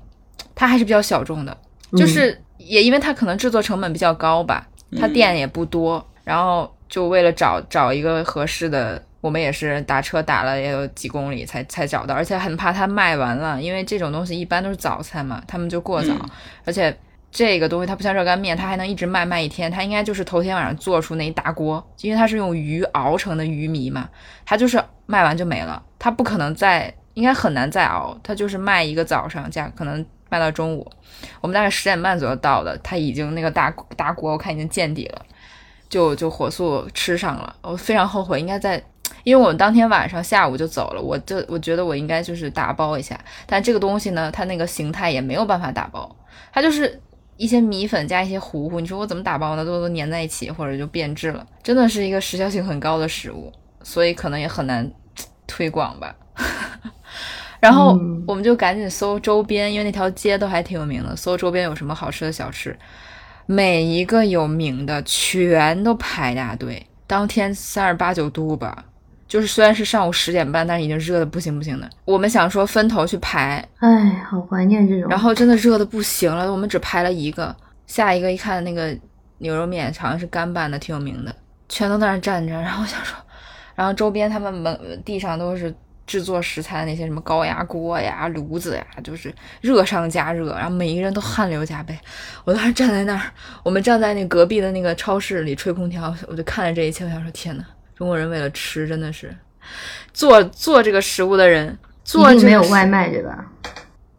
它还是比较小众的，就是也因为它可能制作成本比较高吧，它店也不多，然后就为了找找一个合适的。我们也是打车打了也有几公里才才找到，而且很怕它卖完了，因为这种东西一般都是早餐嘛，他们就过早、嗯、而且这个东西它不像热干面，它还能一直卖卖一天，它应该就是头天晚上做出那一大锅，因为它是用鱼熬成的鱼糜嘛，它就是卖完就没了，它不可能再应该很难再熬，它就是卖一个早上价可能卖到中午，我们大概十点半左右到的，它已经那个大大锅我看已经见底了，就就火速吃上了，我非常后悔，应该在因为我们当天晚上下午就走了，我就我觉得我应该就是打包一下，但这个东西呢，它那个形态也没有办法打包，它就是一些米粉加一些糊糊，你说我怎么打包呢？都都粘在一起或者就变质了，真的是一个时效性很高的食物，所以可能也很难推广吧。然后我们就赶紧搜周边，因为那条街都还挺有名的，搜周边有什么好吃的小吃，每一个有名的全都排大队，当天三十八九度吧。就是虽然是上午十点半，但是已经热的不行不行的。我们想说分头去排，哎，好怀念这种。然后真的热的不行了，我们只排了一个，下一个一看那个牛肉面好像是干拌的，挺有名的，全都在那站着。然后我想说，然后周边他们地上都是制作食材的那些什么高压锅呀、炉子呀，就是热上加热，然后每一个人都汗流浃背。我当时站在那儿，我们站在那隔壁的那个超市里吹空调，我就看着这一切，我想说天哪。中国人为了吃真的是做做这个食物的人做一定没有外卖对吧，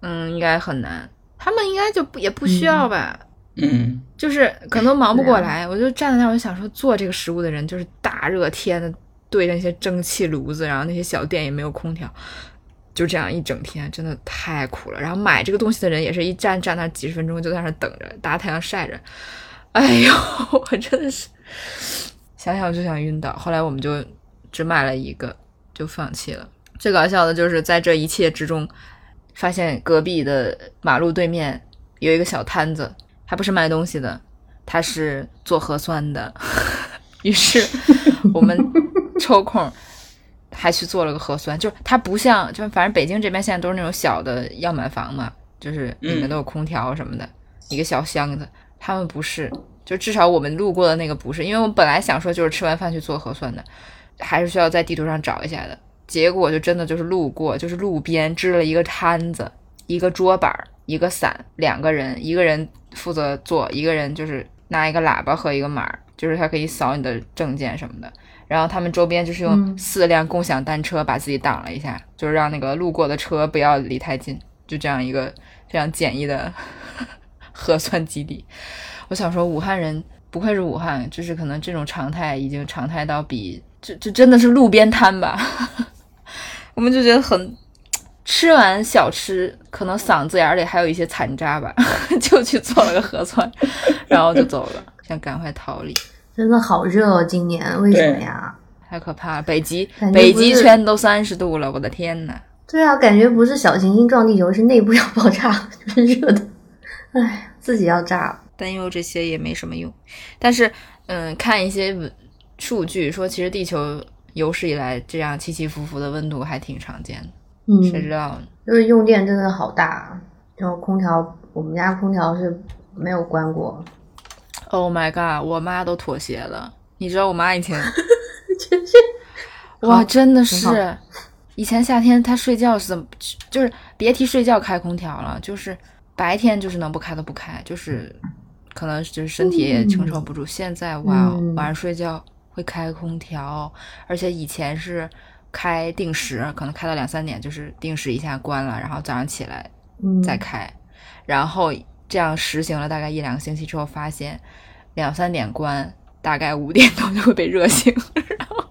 嗯，应该很难，他们应该就不也不需要吧，嗯，就是可能忙不过来、嗯、我就站在那儿我就想说做这个食物的人就是大热天的对着那些蒸汽炉子，然后那些小店也没有空调，就这样一整天真的太苦了，然后买这个东西的人也是一站站那几十分钟就在那等着打太阳晒着，哎呦我真的是想想我就想晕倒，后来我们就只买了一个就放弃了。最搞笑的就是在这一切之中发现隔壁的马路对面有一个小摊子，还不是卖东西的，他是做核酸的于是我们抽空还去做了个核酸，就是它不像，就反正北京这边现在都是那种小的样板房嘛，就是里面都有空调什么的、嗯、一个小箱子，他们不是，就至少我们路过的那个不是，因为我们本来想说就是吃完饭去做核酸的，还是需要在地图上找一下的，结果就真的就是路过，就是路边支了一个摊子，一个桌板，一个伞，两个人，一个人负责做，一个人就是拿一个喇叭和一个码，就是他可以扫你的证件什么的，然后他们周边就是用四辆共享单车把自己挡了一下、嗯、就是让那个路过的车不要离太近，就这样一个非常简易的核酸基地。我想说武汉人不愧是武汉，就是可能这种常态已经常态到比就就真的是路边摊吧我们就觉得很，吃完小吃可能嗓子眼里还有一些残渣吧就去做了个核酸然后就走了，想赶快逃离。真的好热哦，今年为什么呀？太可怕了，北极北极圈都三十度了，我的天哪！对啊，感觉不是小行星撞地球，是内部要爆炸，就是热的，哎，自己要炸了。担忧这些也没什么用，但是嗯，看一些数据说，其实地球有史以来这样起起伏伏的温度还挺常见的。嗯，谁知道？就是用电真的好大，然后空调，我们家空调是没有关过。Oh my god， 我妈都妥协了。你知道我妈以前真是哇，真的是以前夏天她睡觉是怎么，就是别提睡觉开空调了，就是白天就是能不开都不开，就是可能就是身体也承受不住、嗯、现在哇、嗯、晚上睡觉会开空调，而且以前是开定时，可能开到两三点，就是定时一下关了，然后早上起来再开、嗯、然后这样实行了大概一两个星期之后，发现两三点关，大概五点多就会被热醒，然后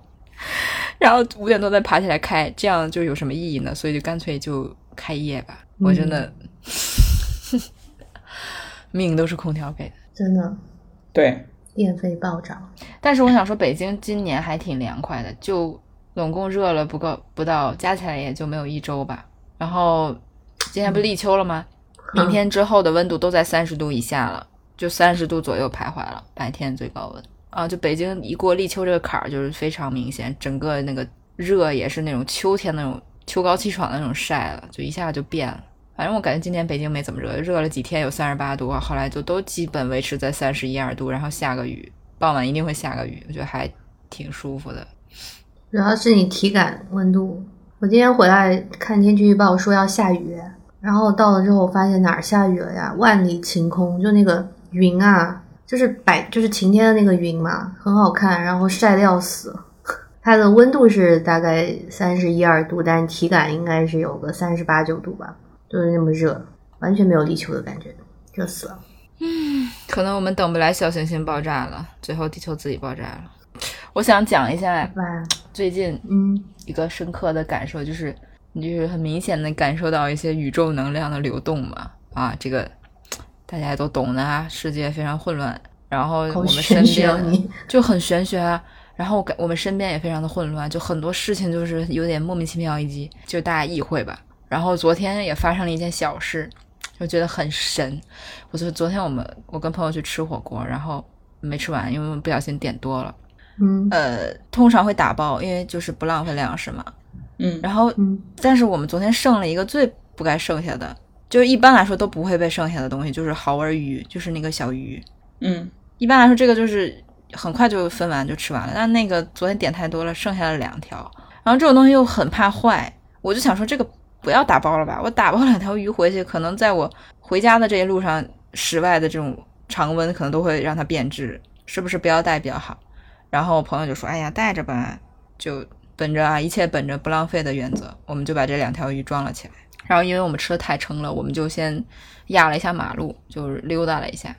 然后五点多再爬起来开，这样就有什么意义呢？所以就干脆就开业吧。我真的、嗯、命都是空调给的，真的。对，电费暴涨。但是我想说，北京今年还挺凉快的，就总共热了不够不到，加起来也就没有一周吧。然后今天不立秋了吗？嗯，明天之后的温度都在三十度以下了，就三十度左右徘徊了，白天最高温啊！就北京一过立秋这个坎儿，就是非常明显，整个那个热也是那种秋天那种秋高气爽的那种晒了，就一下就变了。反正我感觉今年北京没怎么热，热了几天有三十八度，后来就都基本维持在三十一二度，然后下个雨，傍晚一定会下个雨，我觉得还挺舒服的。主要是你体感温度，我今天回来看天气预报说要下雨。然后到了之后发现哪儿下雨了呀，万里晴空，就那个云啊，就是白就是晴天的那个云嘛，很好看，然后晒得要死。它的温度是大概三十一二度，但体感应该是有个三十八九度吧，就是那么热，完全没有立秋的感觉，热死了。嗯，可能我们等不来小行星爆炸了，最后地球自己爆炸了。我想讲一下最近嗯一个深刻的感受，就是你就是很明显的感受到一些宇宙能量的流动嘛，啊，这个大家也都懂的啊，世界非常混乱，然后我们身边就很玄学啊，然后我们身边也非常的混乱，就很多事情就是有点莫名其妙，以及就大家意会吧。然后昨天也发生了一件小事，就觉得很神。我就昨天我们我跟朋友去吃火锅，然后没吃完，因为不小心点多了，嗯，呃，通常会打包，因为就是不浪费粮食嘛。嗯，然后但是我们昨天剩了一个最不该剩下的，就是一般来说都不会被剩下的东西，就是蚝儿鱼，就是那个小鱼，嗯，一般来说这个就是很快就分完就吃完了，但那个昨天点太多了，剩下了两条，然后这种东西又很怕坏，我就想说这个不要打包了吧，我打包两条鱼回去，可能在我回家的这一路上，室外的这种常温可能都会让它变质，是不是不要带比较好？然后我朋友就说，哎呀，带着吧，就本着啊，一切本着不浪费的原则，我们就把这两条鱼装了起来。然后因为我们吃的太撑了，我们就先压了一下马路，就是溜达了一下，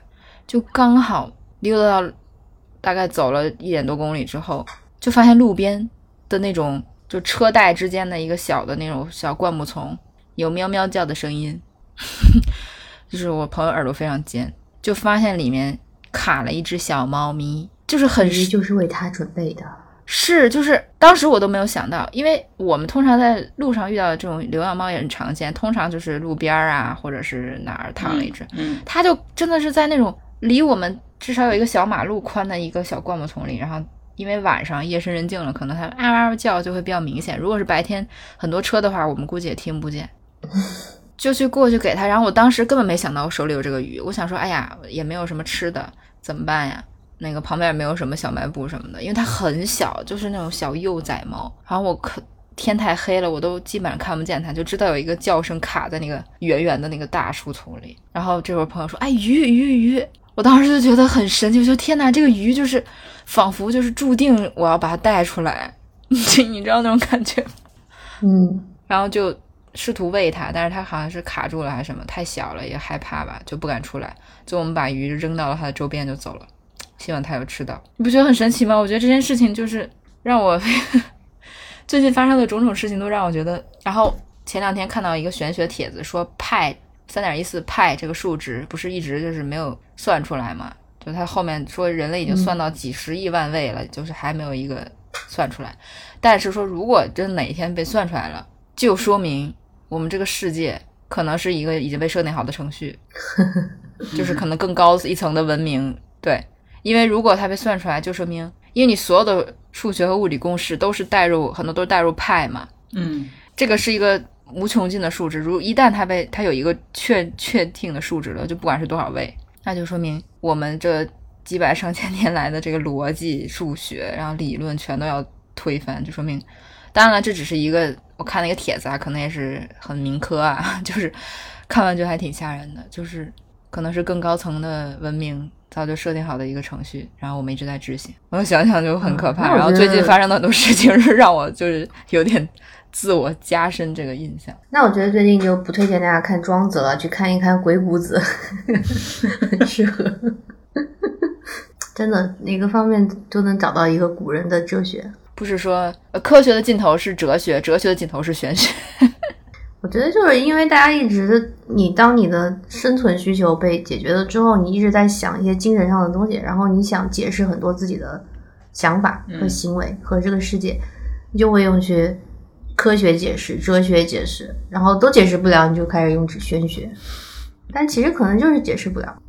就刚好溜达到大概走了一点多公里之后，就发现路边的那种就车带之间的一个小的那种小灌木丛有喵喵叫的声音就是我朋友耳朵非常尖，就发现里面卡了一只小猫咪，就是很就是为它准备的，是，就是当时我都没有想到，因为我们通常在路上遇到的这种流浪猫也很常见，通常就是路边啊或者是哪儿躺了一只、嗯嗯、它就真的是在那种离我们至少有一个小马路宽的一个小灌木丛里，然后因为晚上夜深人静了，可能它啊啊叫就会比较明显，如果是白天很多车的话我们估计也听不见，就去过去给它。然后我当时根本没想到我手里有这个鱼，我想说哎呀也没有什么吃的怎么办呀，那个旁边也没有什么小卖部什么的，因为它很小，就是那种小幼崽猫。然后我可天太黑了，我都基本上看不见它，就知道有一个叫声卡在那个圆圆的那个大树丛里。然后这会儿朋友说哎鱼鱼鱼，我当时就觉得很神奇，我说天哪，这个鱼就是仿佛就是注定我要把它带出来你知道那种感觉吗？嗯。然后就试图喂它，但是它好像是卡住了还是什么，太小了也害怕吧，就不敢出来，就我们把鱼扔到了它的周边就走了，希望他有吃到。你不觉得很神奇吗？我觉得这件事情就是让我最近发生的种种事情都让我觉得。然后前两天看到一个玄学帖子说派 三点一四 派这个数值不是一直就是没有算出来吗？就他后面说人类已经算到几十亿万位了、嗯、就是还没有一个算出来，但是说如果真哪一天被算出来了，就说明我们这个世界可能是一个已经被设定好的程序就是可能更高一层的文明。对，因为如果它被算出来，就说明，因为你所有的数学和物理公式都是带入，很多都是带入派嘛，嗯，这个是一个无穷尽的数值，如一旦它被它有一个确确定的数值了，就不管是多少位，那就说明我们这几百上千年来的这个逻辑、数学，然后理论全都要推翻，就说明，当然了，这只是一个，我看了一个帖子啊，可能也是很民科啊，就是看完就还挺吓人的，就是可能是更高层的文明。早就设定好的一个程序，然后我们一直在执行，我想想就很可怕、嗯、然后最近发生的很多事情是让我就是有点自我加深这个印象。那我觉得最近就不推荐大家看庄子了，去看一看鬼谷子很适合真的哪个方面都能找到一个古人的哲学。不是说、呃、科学的尽头是哲学，哲学的尽头是玄学我觉得就是因为大家一直，你当你的生存需求被解决了之后，你一直在想一些精神上的东西，然后你想解释很多自己的想法和行为和这个世界，你就会用去科学解释、哲学解释，然后都解释不了，你就开始用玄学，但其实可能就是解释不了。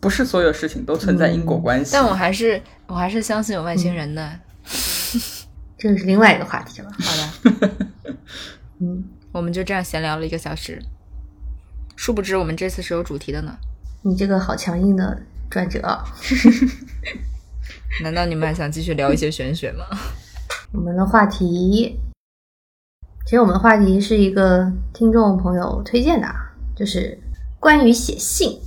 不是所有事情都存在因果关系、嗯、但我还是我还是相信有外星人的、嗯、这是另外一个话题了。好的嗯，我们就这样闲聊了一个小时，殊不知我们这次是有主题的呢。你这个好强硬的转折啊难道你们还想继续聊一些玄学吗？我们的话题，其实我们的话题是一个听众朋友推荐的，就是关于写信。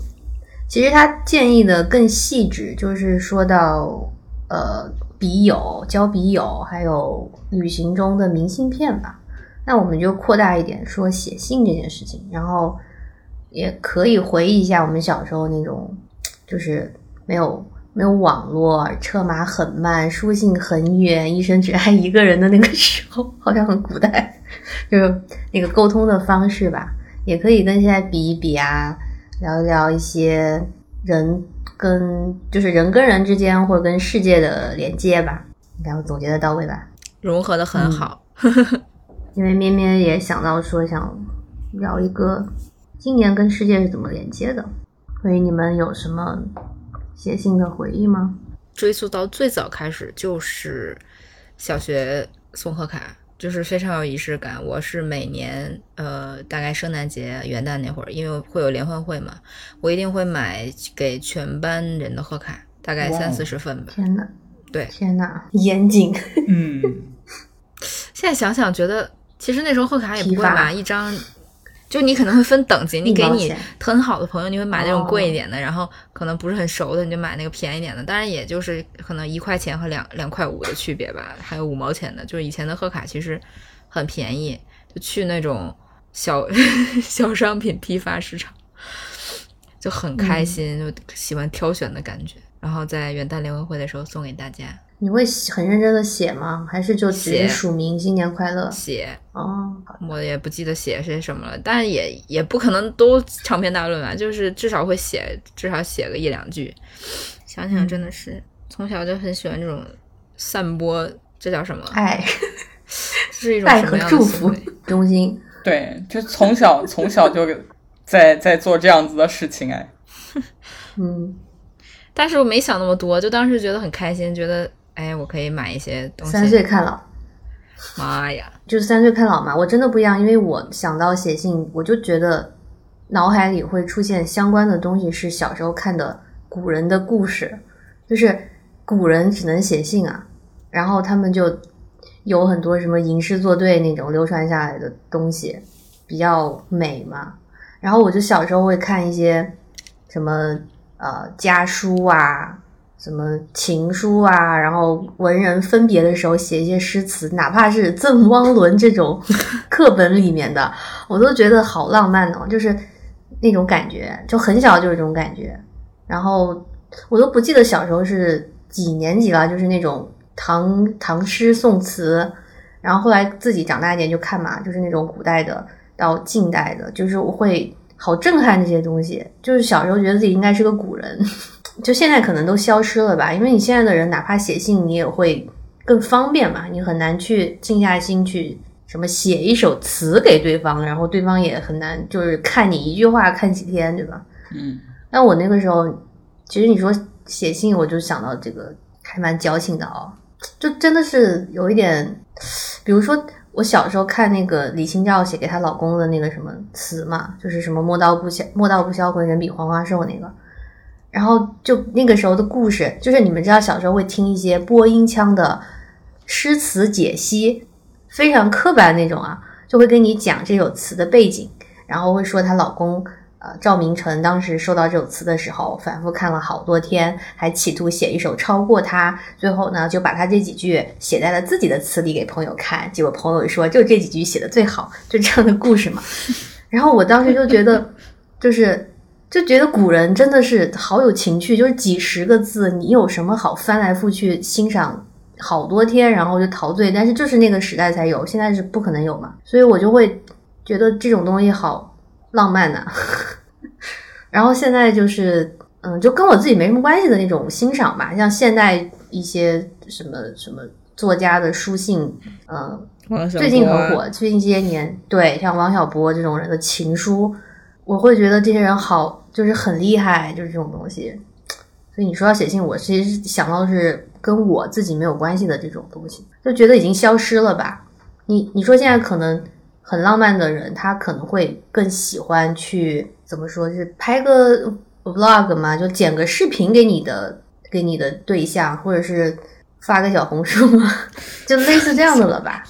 其实他建议的更细致，就是说到呃笔友、交笔友，还有旅行中的明信片吧。那我们就扩大一点说写信这件事情，然后也可以回忆一下我们小时候那种，就是没有没有网络，车马很慢，书信很远，一生只爱一个人的那个时候，好像很古代，就是那个沟通的方式吧。也可以跟现在比一比啊，聊一聊一些人跟就是人跟人之间或者跟世界的连接吧。应该我总结得到位吧？融合得很好。嗯因为咩咩也想到说想聊一个今年跟世界是怎么连接的，所以你们有什么写信的回忆吗？追溯到最早开始就是小学送贺卡，就是非常有仪式感。我是每年呃大概圣诞节元旦那会儿，因为会有联欢会嘛，我一定会买给全班人的贺卡，大概三四十份吧。天哪，对，天哪，严谨嗯，现在想想觉得其实那时候贺卡也不贵吧，一张就你可能会分等级，你给你很好的朋友你会买那种贵一点的、哦、然后可能不是很熟的你就买那个便宜点的，当然也就是可能一块钱和两两块五的区别吧，还有五毛钱的。就是以前的贺卡其实很便宜，就去那种小小商品批发市场就很开心、嗯、就喜欢挑选的感觉，然后在元旦联欢会的时候送给大家。你会很认真的写吗？还是就直接署名新年快乐写？哦，我也不记得写是什么了，但也也不可能都长篇大论吧，就是至少会写，至少写个一两句。想想真的是、嗯、从小就很喜欢这种散播这叫什么爱，这是一种爱和祝福中心。对，就从小从小就在在做这样子的事情。哎，嗯，但是我没想那么多，就当时觉得很开心，觉得哎，我可以买一些东西。三岁看老，妈呀，就是三岁看老嘛。我真的不一样，因为我想到写信，我就觉得脑海里会出现相关的东西，是小时候看的古人的故事，就是古人只能写信啊，然后他们就有很多什么吟诗作对那种流传下来的东西，比较美嘛。然后我就小时候会看一些什么呃家书啊，什么情书啊，然后文人分别的时候写一些诗词，哪怕是赠汪伦这种课本里面的，我都觉得好浪漫哦，就是那种感觉，就很小就是这种感觉。然后我都不记得小时候是几年级了，就是那种唐唐诗宋词，然后后来自己长大一点就看嘛，就是那种古代的到近代的，就是我会好震撼这些东西，就是小时候觉得自己应该是个古人，就现在可能都消失了吧，因为你现在的人哪怕写信你也会更方便嘛，你很难去静下心去什么写一首词给对方，然后对方也很难就是看你一句话看几天，对吧？嗯，但我那个时候其实你说写信我就想到这个还蛮矫情的哦，就真的是有一点，比如说我小时候看那个李清照写给她老公的那个什么词嘛，就是什么莫道不消莫道不销魂，人比黄花瘦那个，然后就那个时候的故事，就是你们知道小时候会听一些播音腔的诗词解析，非常刻板那种啊，就会跟你讲这首词的背景，然后会说她老公呃，赵明诚当时收到这首词的时候反复看了好多天，还企图写一首超过他，最后呢就把他这几句写在了自己的词里给朋友看，结果朋友说就这几句写的最好，就这样的故事嘛。然后我当时就觉得就是就觉得古人真的是好有情趣，就是几十个字你有什么好翻来覆去欣赏好多天然后就陶醉，但是就是那个时代才有，现在是不可能有嘛，所以我就会觉得这种东西好浪漫啊。然后现在就是嗯，就跟我自己没什么关系的那种欣赏吧，像现代一些什么什么作家的书信，嗯，最近很火，最近些年，对，像王小波这种人的情书，我会觉得这些人好，就是很厉害，就是这种东西。所以你说要写信，我其实想到是跟我自己没有关系的这种东西，就觉得已经消失了吧。你你说现在可能很浪漫的人，他可能会更喜欢去怎么说，就是拍个 vlog 嘛，就剪个视频给你的给你的对象，或者是发个小红书嘛，就类似这样的了吧。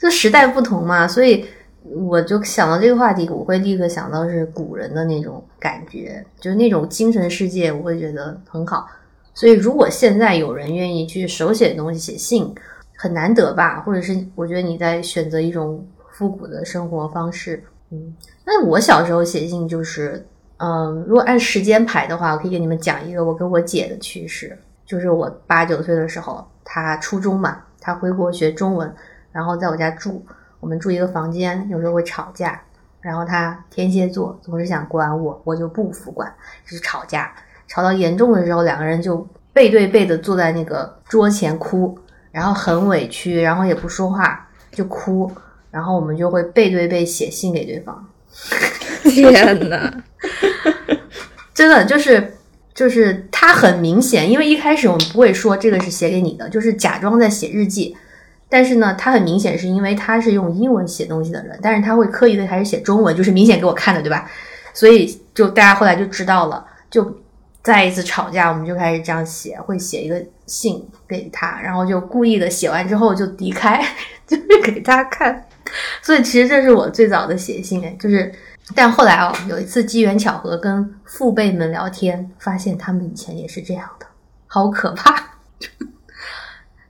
就时代不同嘛，所以我就想到这个话题，我会立刻想到是古人的那种感觉，就是那种精神世界，我会觉得很好。所以如果现在有人愿意去手写东西写信，很难得吧，或者是我觉得你在选择一种复古的生活方式。嗯，那我小时候写信就是嗯，如果按时间排的话，我可以给你们讲一个我跟我姐的趣事。就是我八九岁的时候，她初中嘛，她回国学中文，然后在我家住，我们住一个房间，有时候会吵架，然后她天蝎座总是想管我，我就不服管，就是吵架，吵到严重的时候，两个人就背对背的坐在那个桌前哭，然后很委屈，然后也不说话就哭，然后我们就会背对背写信给对方。天哪，真的就是就是他很明显，因为一开始我们不会说这个是写给你的，就是假装在写日记，但是呢他很明显是因为他是用英文写东西的人，但是他会刻意的还是写中文，就是明显给我看的，对吧？所以就大家后来就知道了，就再一次吵架我们就开始这样写，会写一个信给他，然后就故意的写完之后就离开，就是给他看。所以其实这是我最早的写信，就是但后来哦，有一次机缘巧合跟父辈们聊天，发现他们以前也是这样的，好可怕。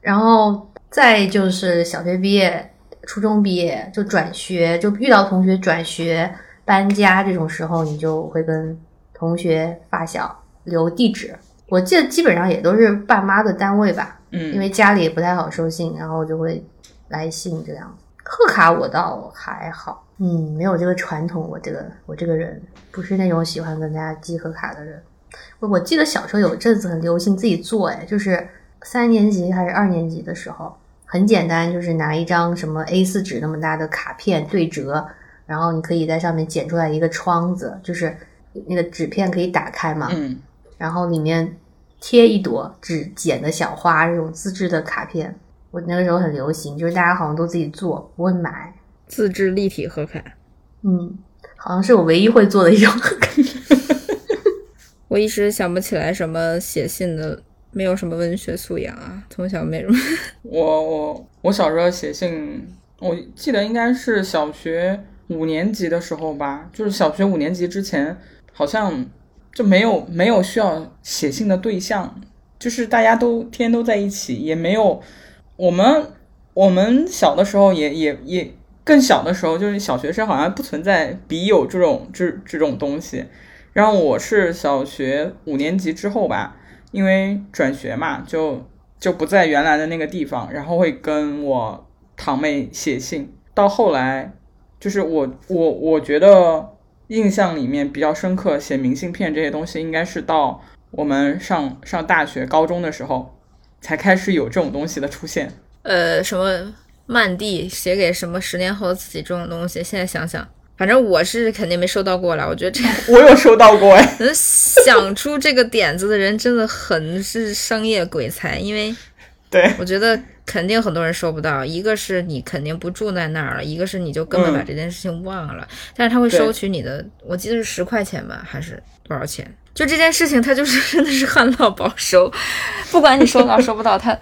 然后再就是小学毕业初中毕业就转学，就遇到同学转学搬家这种时候，你就会跟同学发小留地址，我记得基本上也都是爸妈的单位吧，嗯，因为家里也不太好收信，然后就会来信这样。贺卡我倒还好，嗯，没有这个传统，我这个我这个人不是那种喜欢跟大家寄贺卡的人。我我记得小时候有阵子很流行自己做，哎，就是三年级还是二年级的时候，很简单，就是拿一张什么 A 四 纸那么大的卡片对折，然后你可以在上面剪出来一个窗子，就是那个纸片可以打开嘛，嗯，然后里面贴一朵纸剪的小花，这种自制的卡片，我那个时候很流行，就是大家好像都自己做，不会买自制立体贺卡，嗯，好像是我唯一会做的一种贺卡。我一时想不起来什么写信的，没有什么文学素养啊，从小没什么。我我我小时候写信，我记得应该是小学五年级的时候吧，就是小学五年级之前，好像就没有没有需要写信的对象，就是大家都天天都在一起，也没有我们我们小的时候也也也更小的时候，就是小学生好像不存在笔友这种这这种东西。然后我是小学五年级之后吧，因为转学嘛，就就不在原来的那个地方，然后会跟我堂妹写信。到后来，就是我我我觉得印象里面比较深刻，写明信片这些东西，应该是到我们上上大学、高中的时候，才开始有这种东西的出现。呃，什么曼蒂写给什么十年后自己这种东西，现在想想。反正我是肯定没收到过了，我觉得这个我有收到过哎。能想出这个点子的人真的很是商业鬼才，因为对，我觉得肯定很多人收不到，一个是你肯定不住在那儿了，一个是你就根本把这件事情忘了、嗯、但是他会收取你的，我记得是十块钱吧，还是多少钱，就这件事情他就是真的是旱涝保收，不管你收到收不到他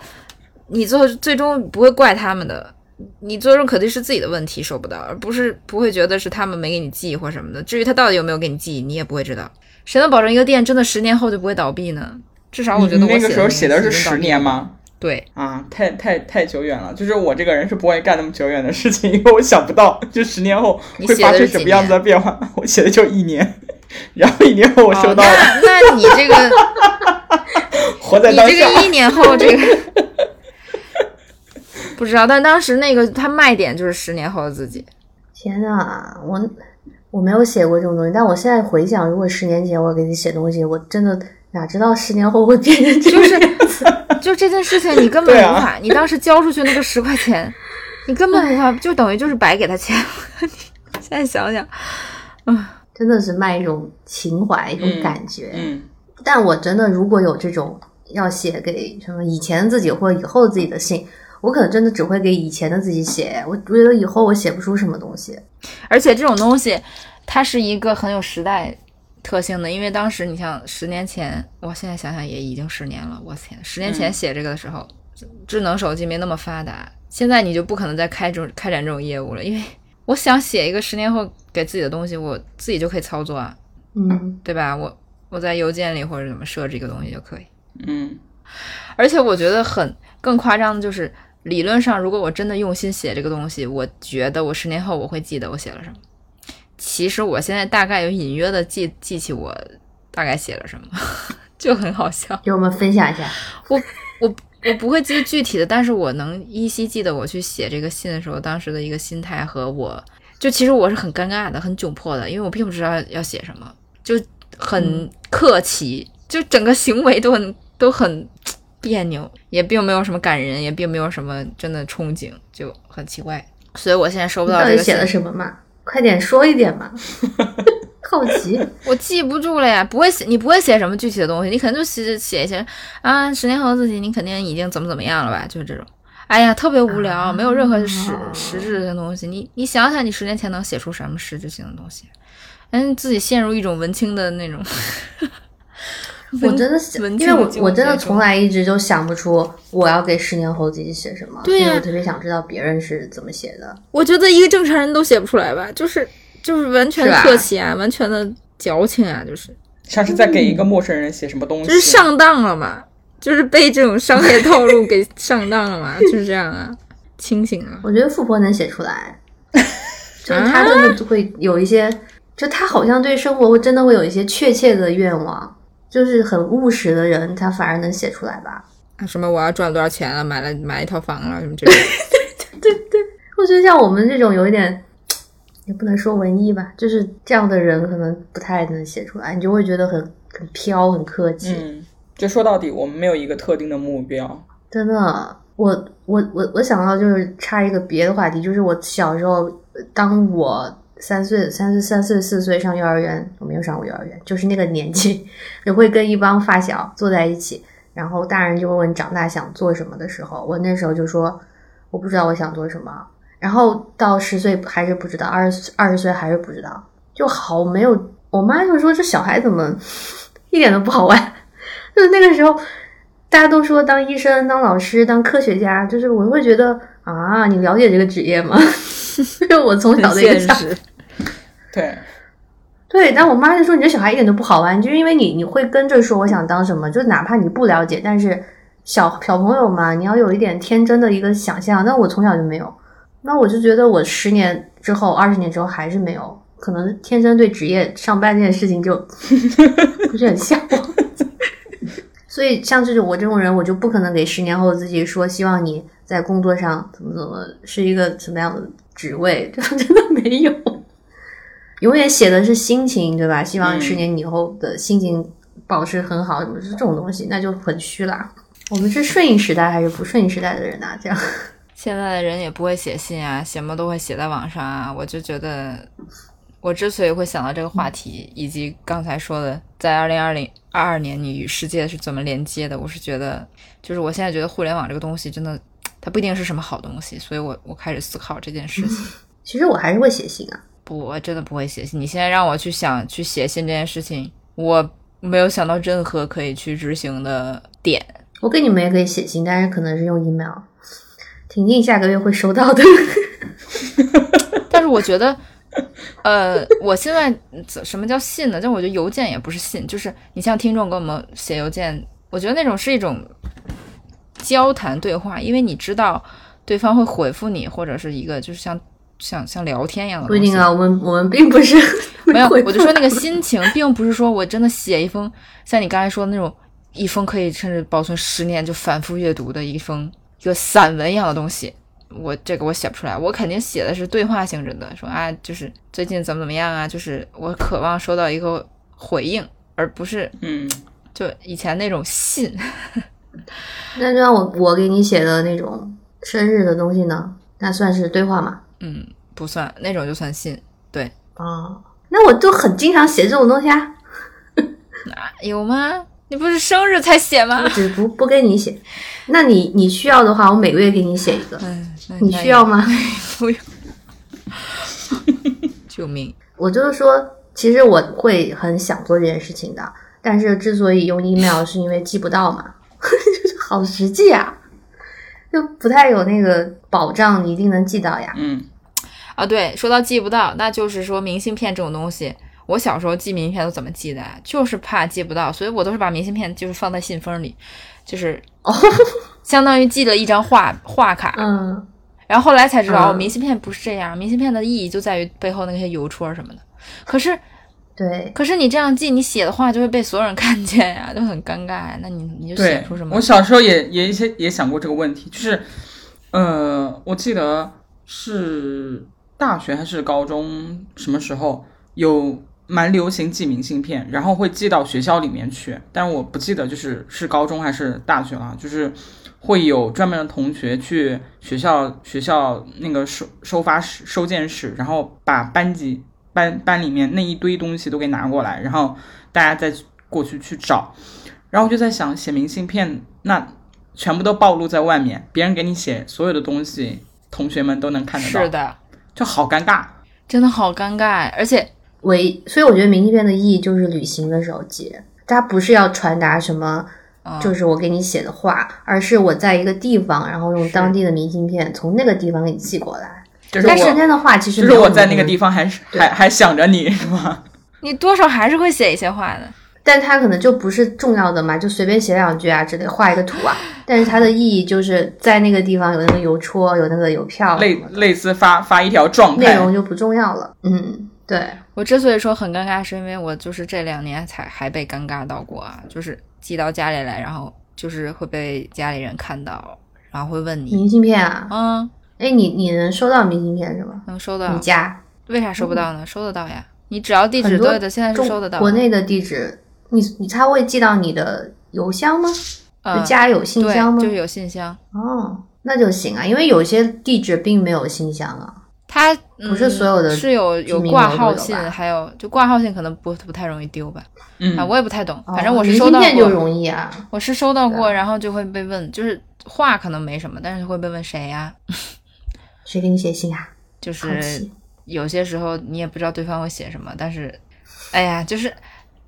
你最后最终不会怪他们的，你最终肯定是自己的问题收不到，而不是不会觉得是他们没给你寄或什么的，至于他到底有没有给你寄你也不会知道。谁能保证一个店真的十年后就不会倒闭呢？至少我觉得我写的那个时候写的是十年吗？对啊，太太太久远了，就是我这个人是不会干那么久远的事情，因为我想不到就十年后会发生什么样子的变化。我写的就一年，然后一年后我收到了、哦、那, 那你这个活在当下，你这个一年后这个不知道，但当时那个他卖点就是十年后的自己。天哪，我我没有写过这种东西，但我现在回想，如果十年前我给你写东西，我真的哪知道十年后会变成这样子、就是、就这件事情你根本无法、啊、你当时交出去那个十块钱你根本无法，就等于就是白给他钱了现在想想、嗯、真的是卖一种情怀一种感觉、嗯嗯、但我真的如果有这种要写给什么以前自己或以后自己的信，我可能真的只会给以前的自己写，我觉得以后我写不出什么东西。而且这种东西它是一个很有时代特性的，因为当时你像十年前，我现在想想也已经十年了，我天，十年前写这个的时候、嗯、智能手机没那么发达，现在你就不可能再开这种开展这种业务了，因为我想写一个十年后给自己的东西，我自己就可以操作啊，嗯，对吧，我我在邮件里或者怎么设置一个东西就可以，嗯，而且我觉得很更夸张的就是理论上如果我真的用心写这个东西，我觉得我十年后我会记得我写了什么，其实我现在大概有隐约的记记起我大概写了什么就很好笑，给我们分享一下。我我我不会记具体的，但是我能依稀记得我去写这个信的时候当时的一个心态，和我就其实我是很尴尬的很窘迫的，因为我并不知道要写什么，就很客气、嗯、就整个行为都很都很别扭，也并没有什么感人，也并没有什么真的憧憬，就很奇怪。所以我现在收不到这个信。到底写了什么嘛？快点说一点嘛！好奇，我记不住了呀，不会写，你不会写什么具体的东西，你肯定就写写一些啊，十年后自己，你肯定已经怎么怎么样了吧？就是这种，哎呀，特别无聊，啊、没有任何实、哦、实质的东西。你你想想，你十年前能写出什么实质性的东西？嗯，自己陷入一种文青的那种。我真的想，因为我我真的从来一直就想不出我要给十年后自己写什么，对、啊、所以我特别想知道别人是怎么写的。我觉得一个正常人都写不出来吧，就是就是完全客气啊，完全的矫情啊，就是像是在给一个陌生人写什么东西、啊嗯，就是上当了嘛，就是被这种商业套路给上当了嘛，就是这样啊，清醒啊。我觉得富婆能写出来，就是他真的会有一些，啊、就他好像对生活真的会有一些确切的愿望。就是很务实的人他反而能写出来吧，什么我要赚多少钱了，买了买一套房了什么这种对对对对，我觉得像我们这种有一点也不能说文艺吧，就是这样的人可能不太能写出来，你就会觉得很很飘很客气、嗯、就说到底我们没有一个特定的目标。真的，我我我我想到就是插一个别的话题，就是我小时候，当我三岁三岁三岁四岁上幼儿园，我没有上过幼儿园，就是那个年纪，也会跟一帮发小坐在一起，然后大人就会问长大想做什么的时候，我那时候就说我不知道我想做什么，然后到十岁还是不知道，二十二十岁还是不知道，就好没有。我妈就说这小孩怎么一点都不好玩，就是那个时候大家都说当医生当老师当科学家，就是我会觉得啊，你了解这个职业吗？就是我从小的一个想法。对对，但我妈就说你这小孩一点都不好玩，就是因为你你会跟着说我想当什么，就哪怕你不了解，但是小小朋友嘛，你要有一点天真的一个想象，那我从小就没有。那我就觉得我十年之后二十年之后还是没有，可能天生对职业上班这件事情就不是很像我。所以像这种我这种人，我就不可能给十年后自己说希望你在工作上怎么怎么是一个什么样的职位，就真的没有，永远写的是心情，对吧？希望十年以后的心情保持很好，嗯，这种东西那就很虚啦。我们是顺应时代还是不顺应时代的人啊？这样现在的人也不会写信啊，什么都会写在网上啊。我就觉得我之所以会想到这个话题，以及刚才说的在二零二二年你与世界是怎么连接的，我是觉得就是我现在觉得互联网这个东西真的它不一定是什么好东西，所以我我开始思考这件事情。其实我还是会写信啊。不，我真的不会写信。你现在让我去想去写信这件事情，我没有想到任何可以去执行的点。我跟你们也可以写信，但是可能是用 email， 婷婷下个月会收到的。但是我觉得呃，我现在什么叫信呢？就我觉得邮件也不是信，就是你像听众跟我们写邮件，我觉得那种是一种交谈对话，因为你知道对方会回复你，或者是一个就是像像像聊天一样的东西。不一定啊，我们我们并不是没有，我就说那个心情，并不是说我真的写一封像你刚才说的那种一封可以甚至保存十年就反复阅读的一封一个散文一样的东西。我这个我写不出来，我肯定写的是对话性质的，说啊，就是最近怎么怎么样啊，就是我渴望收到一个回应，而不是嗯，就以前那种信。那就像我我给你写的那种生日的东西呢，那算是对话吗？嗯，不算，那种就算信。对啊，哦，那我就很经常写这种东西啊。哪有吗？你不是生日才写吗？我只不不跟你写。那你你需要的话，我每个月给你写一个。嗯，你需要吗？不用。救命！我就是说，其实我会很想做这件事情的，但是之所以用 email 是因为寄不到嘛，就是好实际啊，就不太有那个保障，你一定能寄到呀。嗯。啊，对，说到寄不到，那就是说明信片这种东西。我小时候寄明信片都怎么寄的，就是怕寄不到，所以我都是把明信片就是放在信封里，就是相当于寄了一张画画卡。嗯，然后后来才知道，嗯，明信片不是这样，明信片的意义就在于背后那些邮戳什么的。可是，对，可是你这样寄，你写的话就会被所有人看见呀，啊，就很尴尬。那你你就写出什么？我小时候也也也想过这个问题，就是，呃，我记得是大学还是高中什么时候有。蛮流行寄明信片，然后会寄到学校里面去，但是我不记得就是是高中还是大学了，就是会有专门的同学去学校学校那个收收发室收件室，然后把班级班班里面那一堆东西都给拿过来，然后大家再过去去找。然后我就在想，写明信片那全部都暴露在外面，别人给你写所有的东西，同学们都能看得到。是的，就好尴尬，真的好尴尬，而且。为所以我觉得明信片的意义就是旅行的时候寄，它不是要传达什么，就是我给你写的话，嗯，而是我在一个地方，然后用当地的明信片从那个地方给你寄过来。就是但瞬间的话，其实就是我在那个地方还还还想着你是吗？你多少还是会写一些话的，但它可能就不是重要的嘛，就随便写两句啊之类，画一个图啊。但是它的意义就是在那个地方有那个邮戳，有那个邮票，类类似发发一条状态，内容就不重要了。嗯。对，我之所以说很尴尬，是因为我就是这两年才还被尴尬到过啊，就是寄到家里来，然后就是会被家里人看到，然后会问你明信片啊，嗯，哎，你你能收到明信片是吗？能收到。你家为啥收不到呢？嗯，收得到呀，你只要地址对的，现在是收得到。国内的地址，你你他会寄到你的邮箱吗？呃，家有信箱吗？就有信箱。哦，那就行啊，因为有些地址并没有信箱啊。它、嗯、不是所有的是有有挂号信，还有就挂号信可能不不太容易丢吧。嗯、啊，我也不太懂，反正我是收到过。明、哦、就容易啊。我是收到过，然后就会被问，就是话可能没什么，但是会被问谁呀、啊？谁给你写信啊？就是有些时候你也不知道对方会写什么，但是，哎呀，就是。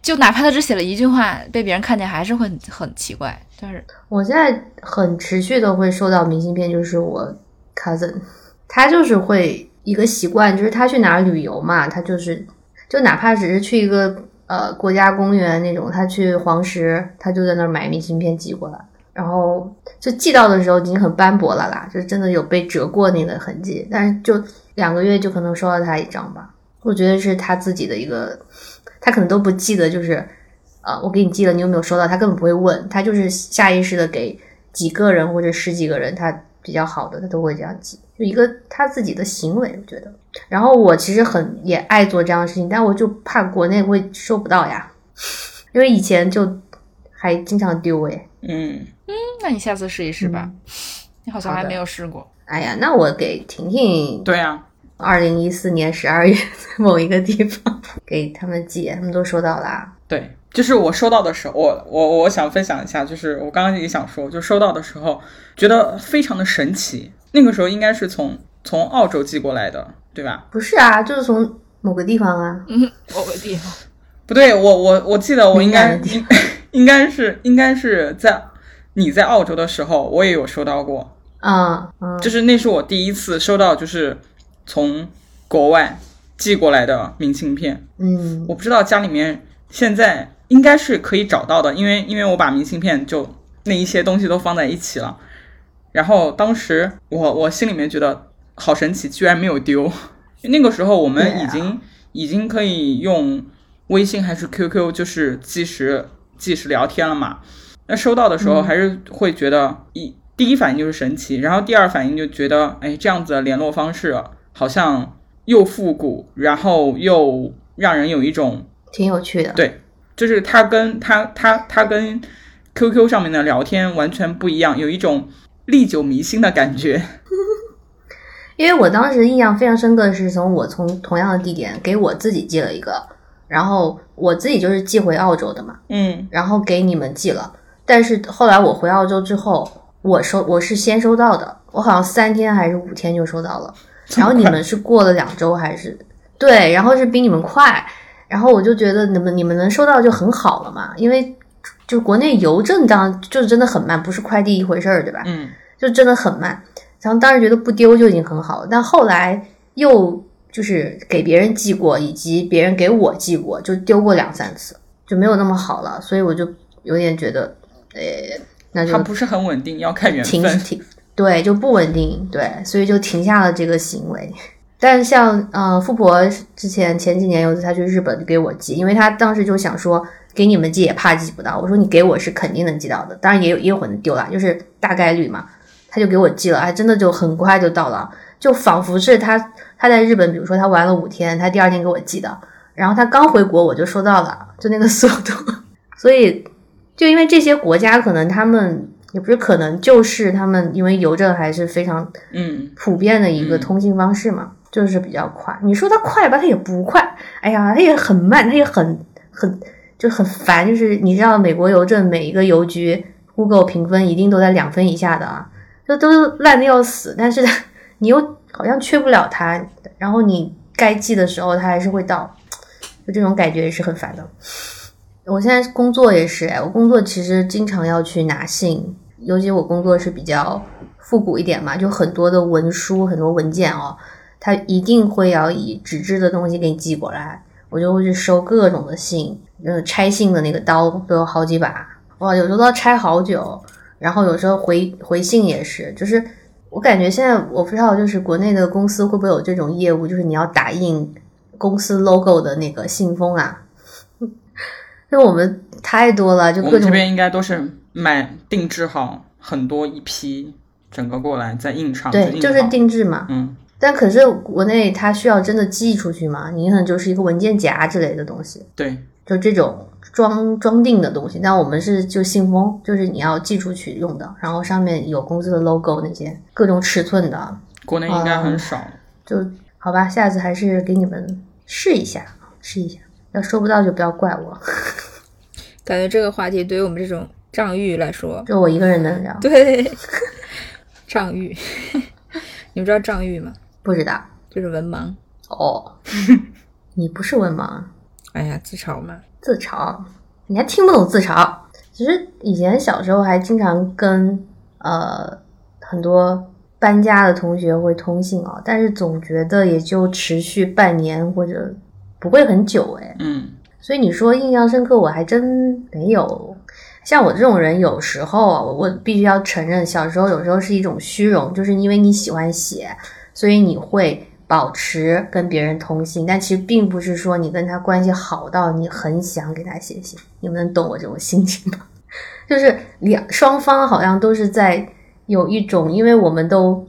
就哪怕他只写了一句话，被别人看见还是会 很, 很奇怪。但是我现在很持续的会收到明信片，就是我 cousin， 他就是会一个习惯，就是他去哪儿旅游嘛，他就是就哪怕只是去一个呃国家公园那种，他去黄石，他就在那儿买明信片寄过来，然后就寄到的时候已经很斑驳了啦，就真的有被折过那个痕迹，但是就两个月就可能收到他一张吧。我觉得是他自己的一个。他可能都不记得，就是，呃，我给你寄了，你有没有收到？他根本不会问，他就是下意识的给几个人或者十几个人，他比较好的，他都会这样寄，就一个他自己的行为，我觉得。然后我其实很也爱做这样的事情，但我就怕国内会收不到呀，因为以前就还经常丢哎。嗯嗯，那你下次试一试吧，嗯、你好像还没有试过。哎呀，那我给婷婷。对啊。二零一四年十二月某一个地方给他们寄，他们都收到啦。对，就是我收到的时候，我我我想分享一下，就是我刚刚也想说，就收到的时候觉得非常的神奇。那个时候应该是从从澳洲寄过来的，对吧？不是啊，就是从某个地方啊，嗯，某个地方。不对，我我我记得我应该应该是应该是在你在澳洲的时候，我也有收到过啊、嗯嗯，就是那是我第一次收到，就是。从国外寄过来的明信片，嗯，我不知道家里面现在应该是可以找到的，因为因为我把明信片就那一些东西都放在一起了。然后当时我我心里面觉得好神奇，居然没有丢。那个时候我们已经、啊、已经可以用微信还是 Q Q， 就是即时即时聊天了嘛。那收到的时候还是会觉得一、嗯、第一反应就是神奇，然后第二反应就觉得哎这样子的联络方式、啊。好像又复古，然后又让人有一种挺有趣的，对，就是它跟它它它跟 Q Q 上面的聊天完全不一样，有一种历久弥新的感觉。因为我当时印象非常深刻的是，从我从同样的地点给我自己寄了一个，然后我自己就是寄回澳洲的嘛，嗯，然后给你们寄了，但是后来我回澳洲之后，我收我是先收到的，我好像三天还是五天就收到了。然后你们是过了两周还是对，然后是比你们快，然后我就觉得你们你们能收到就很好了嘛，因为就国内邮政当就是真的很慢，不是快递一回事儿，对吧？嗯，就真的很慢。然后当时觉得不丢就已经很好了，但后来又就是给别人寄过，以及别人给我寄过，就丢过两三次，就没有那么好了，所以我就有点觉得，呃、哎，那就它不是很稳定，要看缘分。挺挺对，就不稳定，对，所以就停下了这个行为。但是像呃富婆之前前几年有次她去日本给我寄，因为她当时就想说给你们寄也怕寄不到，我说你给我是肯定能寄到的，当然也有也有可能丢了，就是大概率嘛。她就给我寄了，还真的就很快就到了，就仿佛是她她在日本，比如说她玩了五天，她第二天给我寄的，然后她刚回国我就收到了，就那个速度。所以就因为这些国家可能他们。也不是可能，就是他们因为邮政还是非常嗯普遍的一个通信方式嘛、嗯嗯，就是比较快。你说它快吧，它也不快；哎呀，它也很慢，它也很很就很烦。就是你知道，美国邮政每一个邮局 Google 评分一定都在两分以下的啊，就都烂的要死。但是你又好像缺不了它，然后你该寄的时候它还是会到，就这种感觉也是很烦的。我现在工作也是，我工作其实经常要去拿信，尤其我工作是比较复古一点嘛，就很多的文书、很多文件哦，它一定会要以纸质的东西给你寄过来，我就会去收各种的信，嗯，拆信的那个刀都有好几把，哇，有时候都要拆好久。然后有时候回回信也是，就是我感觉现在我不知道，就是国内的公司会不会有这种业务，就是你要打印公司 logo 的那个信封啊。那我们太多了，就各种我们这边应该都是买定制好很多一批，整个过来再印上。对，就是定制嘛。嗯，但可是国内它需要真的寄出去嘛，你可能就是一个文件夹之类的东西，对，就这种装装订的东西，但我们是就信封，就是你要寄出去用的，然后上面有公司的 logo 那些各种尺寸的，国内应该很少、嗯、就好吧，下次还是给你们试一下试一下，要收不到就不要怪我。感觉这个话题对于我们这种障玉来说，就我一个人能聊。对，障玉，你们知道障玉吗？不知道，就是文盲。哦，你不是文盲？哎呀，自嘲嘛，自嘲，你还听不懂自嘲？其实以前小时候还经常跟呃很多搬家的同学会通信啊、哦，但是总觉得也就持续半年或者不会很久哎。嗯，所以你说印象深刻，我还真没有。像我这种人，有时候啊，我必须要承认，小时候有时候是一种虚荣，就是因为你喜欢写。所以你会保持跟别人通信，但其实并不是说你跟他关系好到你很想给他写信，你们能懂我这种心情吗？就是两双方好像都是在有一种，因为我们都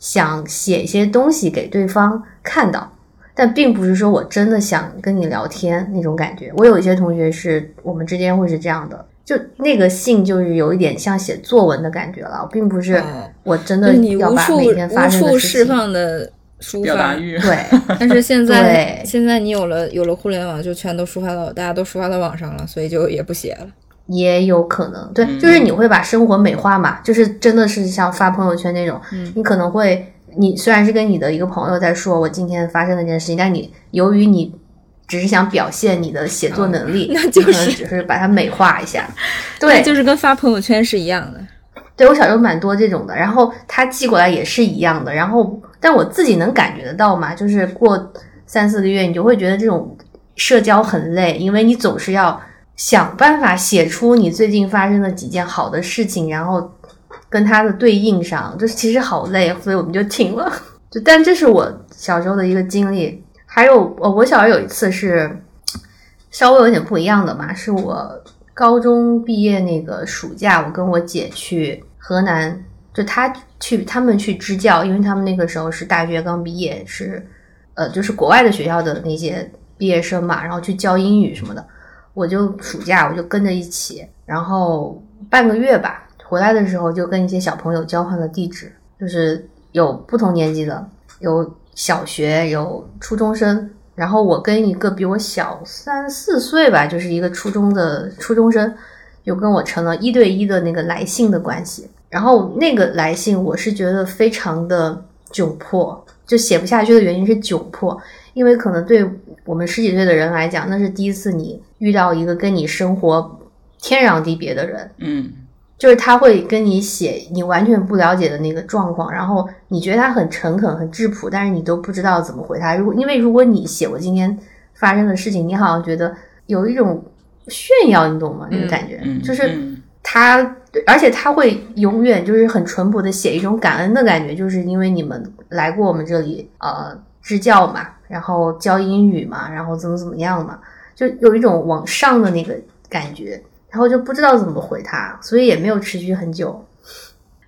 想写一些东西给对方看到，但并不是说我真的想跟你聊天那种感觉。我有一些同学是我们之间会是这样的，就那个信就是有一点像写作文的感觉了，并不是我真的要把每天发生的事情、嗯、你无数释放的抒发，对。但是现在现在你有了有了互联网，就全都抒发到大家都抒发到网上了，所以就也不写了，也有可能对、嗯、就是你会把生活美化嘛，就是真的是像发朋友圈那种、嗯、你可能会你虽然是跟你的一个朋友在说我今天发生了一件事情，但你由于你只是想表现你的写作能力、哦、那就是只是把它美化一下，对，就是跟发朋友圈是一样的。对，我小时候蛮多这种的，然后他寄过来也是一样的，然后但我自己能感觉得到嘛，就是过三四个月你就会觉得这种社交很累，因为你总是要想办法写出你最近发生的几件好的事情，然后跟它的对应上，就是其实好累，所以我们就停了。就但这是我小时候的一个经历。还有我小时候有一次是稍微有点不一样的嘛，是我高中毕业那个暑假，我跟我姐去河南，就她去他们去支教，因为他们那个时候是大学刚毕业，是呃就是国外的学校的那些毕业生嘛，然后去教英语什么的，我就暑假我就跟着一起，然后半个月吧，回来的时候就跟一些小朋友交换了地址，就是有不同年级的，有小学，有初中生，然后我跟一个比我小三四岁吧，就是一个初中的初中生，就跟我成了一对一的那个来信的关系。然后那个来信我是觉得非常的窘迫，就写不下去的原因是窘迫，因为可能对我们十几岁的人来讲，那是第一次你遇到一个跟你生活天壤地别的人，嗯，就是他会跟你写你完全不了解的那个状况，然后你觉得他很诚恳很质朴，但是你都不知道怎么回他。如果因为如果你写我今天发生的事情，你好像觉得有一种炫耀，你懂吗？那个感觉、嗯嗯、就是他，而且他会永远就是很淳朴的写一种感恩的感觉，就是因为你们来过我们这里呃支教嘛，然后教英语嘛，然后怎么怎么样嘛，就有一种往上的那个感觉。然后就不知道怎么回他，所以也没有持续很久，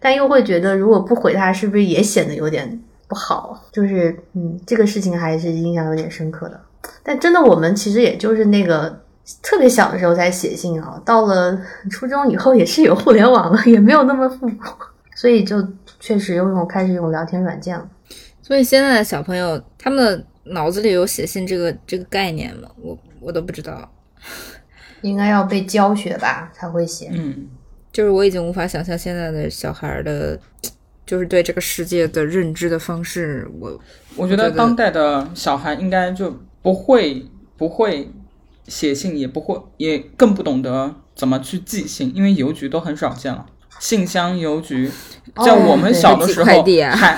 但又会觉得如果不回他是不是也显得有点不好，就是嗯，这个事情还是印象有点深刻的。但真的我们其实也就是那个特别小的时候才写信啊，到了初中以后也是有互联网了，也没有那么复古，所以就确实又用开始用聊天软件了。所以现在的小朋友他们的脑子里有写信这个这个概念吗？我我都不知道，应该要被教学吧才会写。嗯，就是我已经无法想象现在的小孩的就是对这个世界的认知的方式。我我觉得当代的小孩应该就不会不会写信，也不会也更不懂得怎么去寄信，因为邮局都很少见了，信箱邮局在我们小的时候、哦、对, 还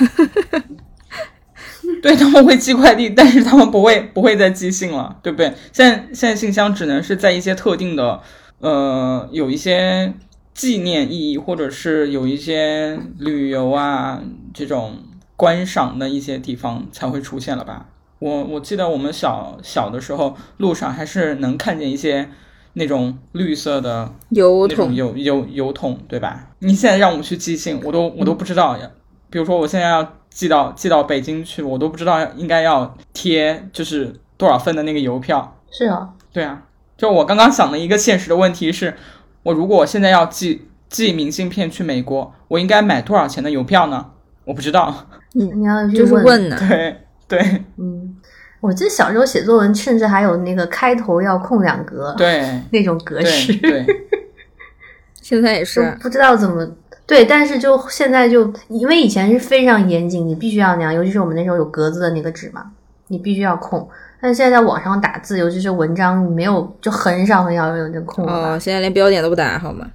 对，他们会寄快递，但是他们不会不会再寄信了，对不对？现在现在信箱只能是在一些特定的呃有一些纪念意义，或者是有一些旅游啊这种观赏的一些地方才会出现了吧。我我记得我们小小的时候路上还是能看见一些那种绿色的油桶，油油油桶，对吧？你现在让我去寄信，我都我都不知道呀。比如说我现在要寄到寄到北京去，我都不知道应该要贴就是多少份的那个邮票。是啊，对啊，就我刚刚想的一个现实的问题是，我如果我现在要寄寄明信片去美国，我应该买多少钱的邮票呢？我不知道。你你要去问，就是问呢？对对，嗯。我记得小时候写作文甚至还有那个开头要空两格，对，那种格式。对对现在也是不知道怎么对，但是就现在就因为以前是非常严谨，你必须要那样，尤其是我们那时候有格子的那个纸嘛，你必须要空。但是现在在网上打字，尤其是文章，你没有就很少很少有这空哦，现在连标点都不打，好吗？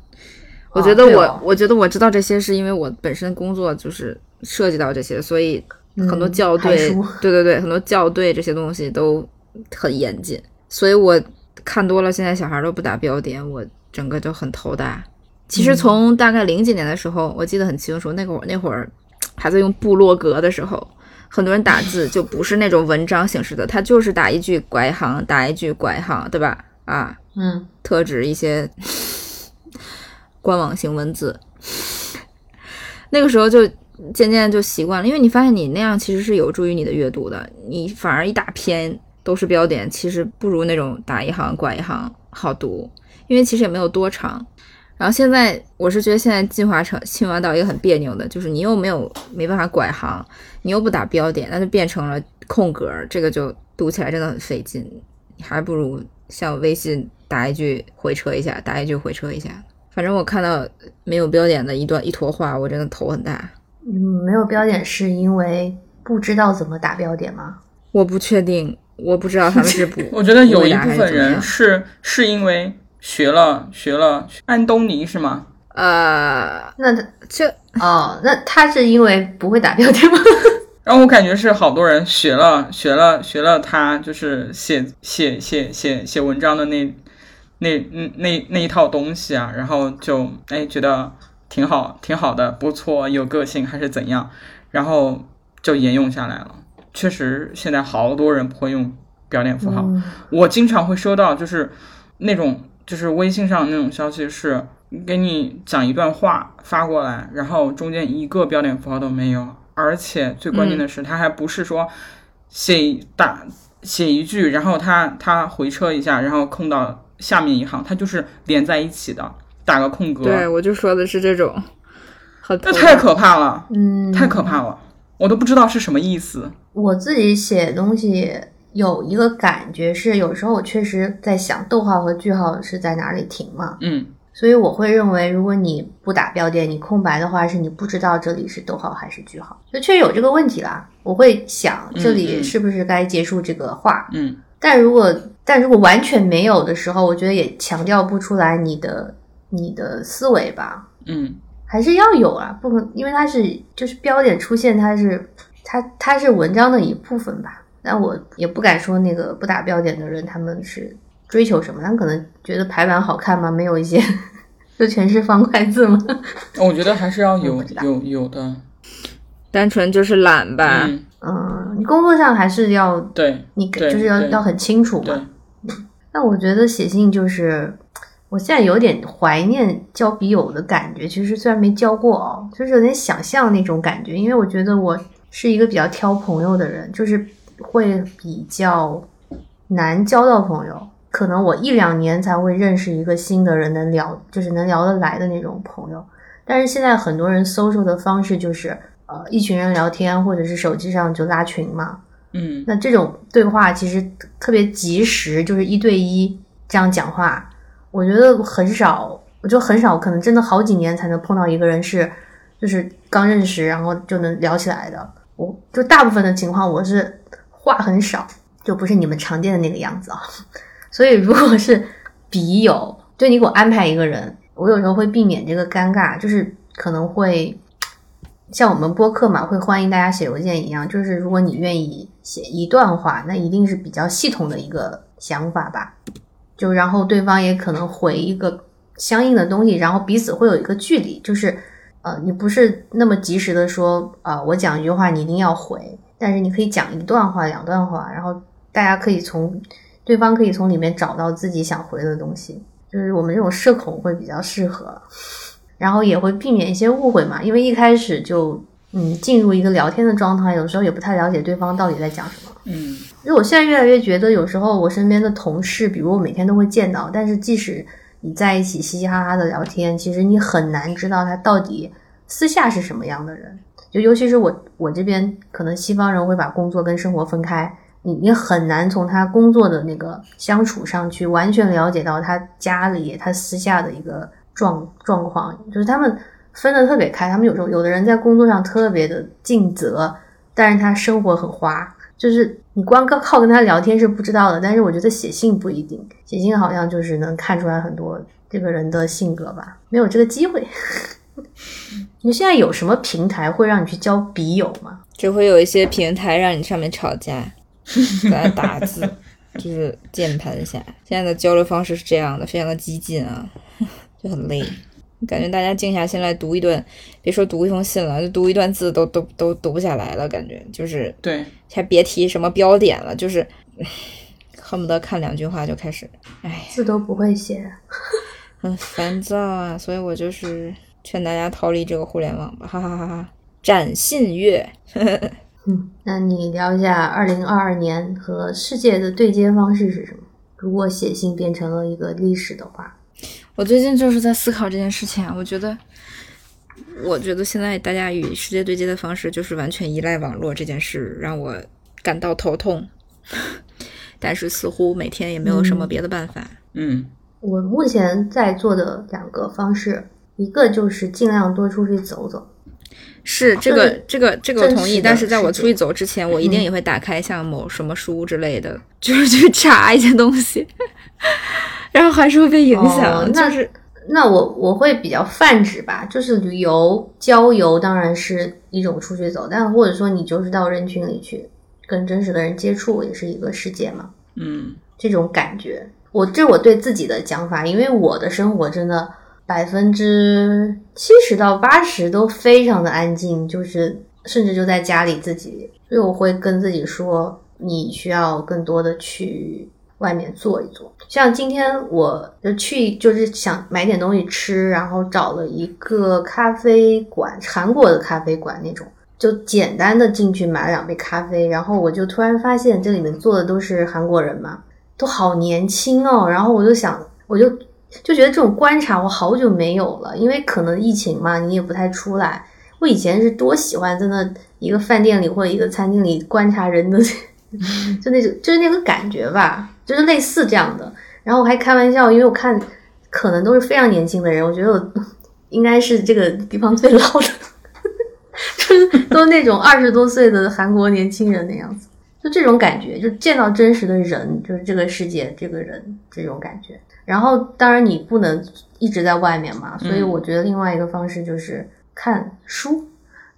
我觉得我、哦、我觉得我知道这些是因为我本身工作就是涉及到这些，所以。很多校对、嗯、对对对，很多校对这些东西都很严谨，所以我看多了现在小孩都不打标点，我整个就很头大。其实从大概零几年的时候、嗯、我记得很清楚，那会儿那会儿还在用部落格的时候，很多人打字就不是那种文章形式的，他就是打一句拐行打一句拐行，对吧？啊，嗯，特指一些官网型文字。那个时候就渐渐就习惯了，因为你发现你那样其实是有助于你的阅读的，你反而一大篇都是标点，其实不如那种打一行拐一行好读，因为其实也没有多长。然后现在我是觉得现在进化成进化到一个很别扭的，就是你又没有没办法拐行，你又不打标点，那就变成了空格，这个就读起来真的很费劲，你还不如像微信打一句回车一下，打一句回车一下。反正我看到没有标点的一段一坨话，我真的头很大。嗯，没有标点是因为不知道怎么打标点吗？我不确定，我不知道他们是不。我觉得有一部分人是是因为学了学了安东尼是吗？呃，那这哦，那他是因为不会打标点吗？然后我感觉是好多人学了学了学了他就是写写写写写文章的那那那那一套东西啊，然后就哎觉得。挺好挺好的，不错，有个性还是怎样，然后就沿用下来了。确实现在好多人不会用标点符号、嗯、我经常会收到就是那种就是微信上那种消息，是给你讲一段话发过来，然后中间一个标点符号都没有，而且最关键的是、嗯、他还不是说写打写一句然后他他回车一下然后空到下面一行，他就是连在一起的，打个空格。对，我就说的是这种，那太可怕了，嗯，太可怕了，我都不知道是什么意思。我自己写东西有一个感觉是，有时候我确实在想逗号和句号是在哪里停嘛，嗯，所以我会认为，如果你不打标点，你空白的话，是你不知道这里是逗号还是句号，就确实有这个问题啦。我会想这里是不是该结束这个话，嗯，但如果但如果完全没有的时候，我觉得也强调不出来你的。你的思维吧，嗯，还是要有啊，不可，因为它是就是标点出现，它是它它是文章的一部分吧。但我也不敢说那个不打标点的人他们是追求什么，他们可能觉得排版好看吗？没有一些就全是方块字吗？我觉得还是要有有有的，单纯就是懒吧。嗯，嗯你工作上还是要对，你就是要要很清楚嘛。那我觉得写信就是。我现在有点怀念交笔友的感觉，其实虽然没交过哦，就是有点想象那种感觉，因为我觉得我是一个比较挑朋友的人，就是会比较难交到朋友，可能我一两年才会认识一个新的人，能聊就是能聊得来的那种朋友。但是现在很多人 social 的方式就是呃一群人聊天，或者是手机上就拉群嘛，嗯，那这种对话其实特别及时，就是一对一这样讲话。我觉得很少，我就很少，可能真的好几年才能碰到一个人是，就是刚认识然后就能聊起来的。我就大部分的情况我是话很少，就不是你们常见的那个样子啊。所以如果是笔友，就你给我安排一个人，我有时候会避免这个尴尬，就是可能会像我们播客嘛，会欢迎大家写邮件一样，就是如果你愿意写一段话，那一定是比较系统的一个想法吧。就然后对方也可能回一个相应的东西，然后彼此会有一个距离，就是呃，你不是那么及时的说啊、呃，我讲一句话你一定要回，但是你可以讲一段话两段话，然后大家可以从对方可以从里面找到自己想回的东西，就是我们这种社恐会比较适合，然后也会避免一些误会嘛，因为一开始就嗯进入一个聊天的状态，有时候也不太了解对方到底在讲什么。嗯，因为我现在越来越觉得，有时候我身边的同事，比如我每天都会见到，但是即使你在一起嘻嘻哈哈的聊天，其实你很难知道他到底私下是什么样的人。就尤其是我我这边可能西方人会把工作跟生活分开，你你很难从他工作的那个相处上去完全了解到他家里他私下的一个状状况，就是他们分得特别开。他们有时候有的人在工作上特别的尽责，但是他生活很花，就是你光靠跟他聊天是不知道的。但是我觉得写信不一定，写信好像就是能看出来很多这个人的性格吧，没有这个机会。你现在有什么平台会让你去交笔友吗？就会有一些平台让你上面吵架在打字，就是键盘侠。现在的交流方式是这样的，非常的激进啊，就很累。感觉大家静下心来读一段，别说读一封信了，就读一段字都都都读不下来了，感觉就是对，还别提什么标点了，就是恨不得看两句话就开始，哎，字都不会写，很烦躁啊。所以我就是劝大家逃离这个互联网吧，哈哈哈哈！斩信乐。嗯，那你聊一下二零二二年和世界的对接方式是什么？如果写信变成了一个历史的话，我最近就是在思考这件事情啊。我觉得，我觉得现在大家与世界对接的方式就是完全依赖网络这件事，让我感到头痛。但是似乎每天也没有什么别的办法。嗯，我目前在做的两个方式，一个就是尽量多出去走走。是这个这个这个我同意，但是在我出去走之前，我一定也会打开像某什么书之类的，嗯、就是去查一些东西，然后还是会被影响。哦、那就是那我我会比较泛指吧，就是旅游、郊游当然是一种出去走，但或者说你就是到人群里去跟真实的人接触，也是一个世界嘛。嗯，这种感觉，我这我对自己的讲法，因为我的生活真的。百分之七十到八十都非常的安静，就是甚至就在家里自己，所以我会跟自己说，你需要更多的去外面坐一坐。像今天我就去，就是想买点东西吃，然后找了一个咖啡馆，韩国的咖啡馆那种，就简单的进去买了两杯咖啡，然后我就突然发现这里面坐的都是韩国人嘛，都好年轻哦，然后我就想，我就。就觉得这种观察我好久没有了，因为可能疫情嘛，你也不太出来。我以前是多喜欢在那一个饭店里或者一个餐厅里观察人的，就那种就是那个感觉吧，就是类似这样的。然后我还开玩笑，因为我看可能都是非常年轻的人，我觉得我应该是这个地方最老的，就是都那种二十多岁的韩国年轻人那样子，就这种感觉，就见到真实的人，就是这个世界这个人这种感觉。然后当然你不能一直在外面嘛，所以我觉得另外一个方式就是看书、嗯、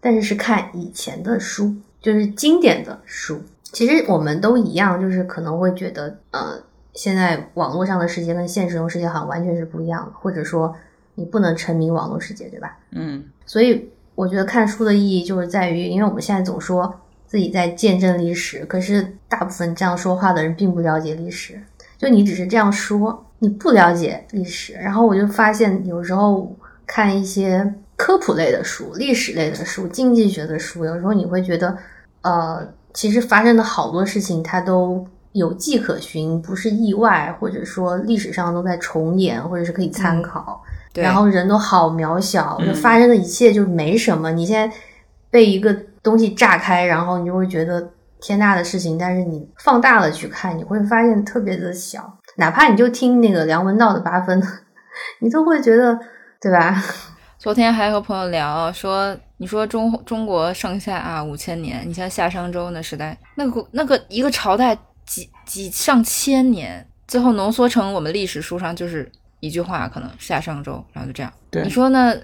但是是看以前的书，就是经典的书。其实我们都一样，就是可能会觉得呃，现在网络上的世界跟现实中世界好像完全是不一样的，或者说你不能沉迷网络世界，对吧？嗯，所以我觉得看书的意义就是在于，因为我们现在总说自己在见证历史，可是大部分这样说话的人并不了解历史，就你只是这样说，你不了解历史。然后我就发现有时候看一些科普类的书、历史类的书、经济学的书，有时候你会觉得呃，其实发生的好多事情它都有迹可循，不是意外，或者说历史上都在重演，或者是可以参考、嗯、对，然后人都好渺小、嗯、就发生的一切就没什么。你现在被一个东西炸开，然后你就会觉得天大的事情，但是你放大了去看，你会发现特别的小。哪怕你就听那个梁文道的八分，你都会觉得，对吧？昨天还和朋友聊说，你说中中国上下啊五千年，你像夏商周那时代，那个那个一个朝代几几上千年，最后浓缩成我们历史书上就是一句话，可能夏商周，然后就这样。对，你说呢？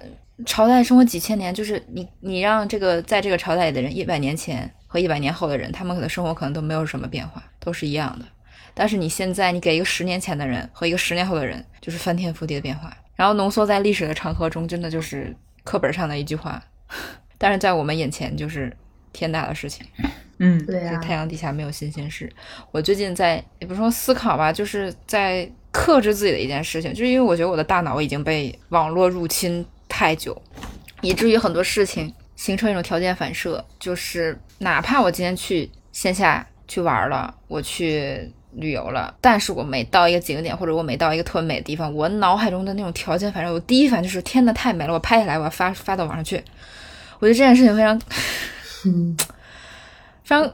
朝代生活几千年，就是你你让这个在这个朝代里的人，一百年前和一百年后的人，他们可能生活可能都没有什么变化，都是一样的。但是你现在你给一个十年前的人和一个十年后的人，就是翻天覆地的变化。然后浓缩在历史的长河中，真的就是课本上的一句话，但是在我们眼前就是天大的事情。嗯，对啊，太阳底下没有新鲜事。我最近在也不是说思考吧，就是在克制自己的一件事情，就是因为我觉得我的大脑已经被网络入侵太久，以至于很多事情形成一种条件反射，就是哪怕我今天去线下去玩了，我去旅游了，但是我每到一个景点或者我每到一个特别美的地方，我脑海中的那种条件反射，我第一反应就是天哪太美了，我拍下来我要发发到网上去。我觉得这件事情非常非常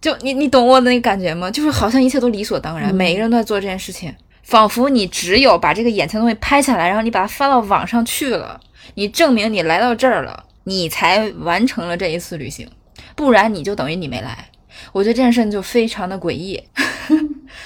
就你你懂我的那个感觉吗？就是好像一切都理所当然，每个人都在做这件事情，仿佛你只有把这个眼前的东西拍下来，然后你把它发到网上去了，你证明你来到这儿了，你才完成了这一次旅行，不然你就等于你没来。我觉得这件事情就非常的诡异。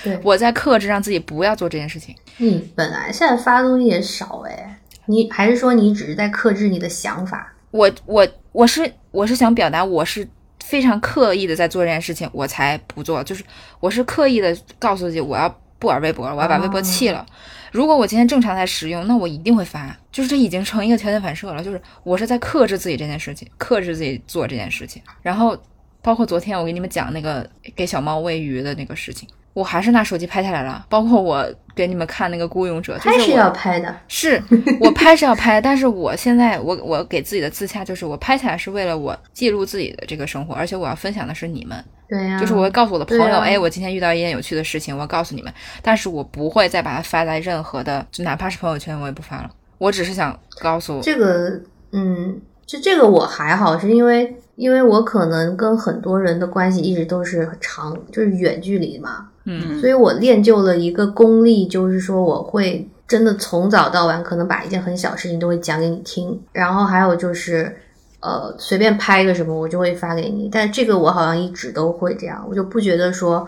对，我在克制让自己不要做这件事情。你本来现在发东西也少哎，你还是说你只是在克制你的想法？我我我是我是想表达，我是非常刻意的在做这件事情，我才不做。就是我是刻意的告诉自己，我要不玩微博了，我要把微博弃了。哦，如果我今天正常在使用，那我一定会发。就是这已经成一个条件反射了，就是我是在克制自己这件事情，克制自己做这件事情。然后包括昨天我给你们讲那个给小猫喂鱼的那个事情，我还是拿手机拍下来了。包括我给你们看那个孤勇者，拍是要拍的，是我拍是要拍，但是我现在我我给自己的自洽就是我拍下来是为了我记录自己的这个生活，而且我要分享的是你们。对呀，啊，就是我会告诉我的朋友，啊，哎，我今天遇到一件有趣的事情，我要告诉你们，但是我不会再把它发在任何的，就哪怕是朋友圈我也不发了。我只是想告诉这个，嗯，就这个我还好，是因为因为我可能跟很多人的关系一直都是长，就是远距离嘛。嗯，所以我练就了一个功力，就是说我会真的从早到晚，可能把一件很小的事情都会讲给你听，然后还有就是，呃，随便拍一个什么我就会发给你。但这个我好像一直都会这样，我就不觉得说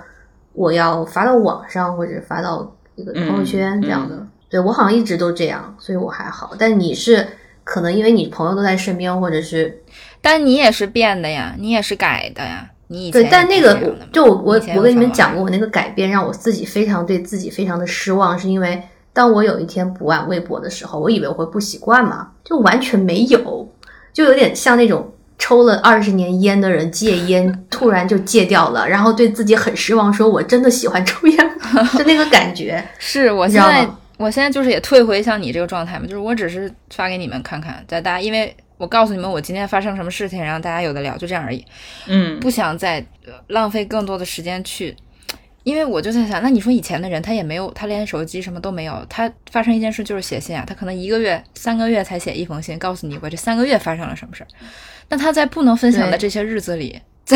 我要发到网上或者发到一个朋友圈这样的。嗯嗯，对，我好像一直都这样，所以我还好。但你是可能因为你朋友都在身边，或者是，但你也是变的呀，你也是改的呀。你对，但那个就我我我跟你们讲过，我那个改变让我自己非常对自己非常的失望，是因为当我有一天不玩微博的时候，我以为我会不习惯嘛，就完全没有，就有点像那种抽了二十年烟的人戒烟突然就戒掉了，然后对自己很失望，说我真的喜欢抽烟吗？就那个感觉。是我现在我现在就是也退回像你这个状态嘛，就是我只是发给你们看看，在大家因为。我告诉你们我今天发生什么事情，然后大家有的聊，就这样而已。嗯，不想再浪费更多的时间去，因为我就在想，那你说以前的人他也没有，他连手机什么都没有，他发生一件事就是写信啊，他可能一个月三个月才写一封信，告诉你我这三个月发生了什么事。那他在不能分享的这些日子里，在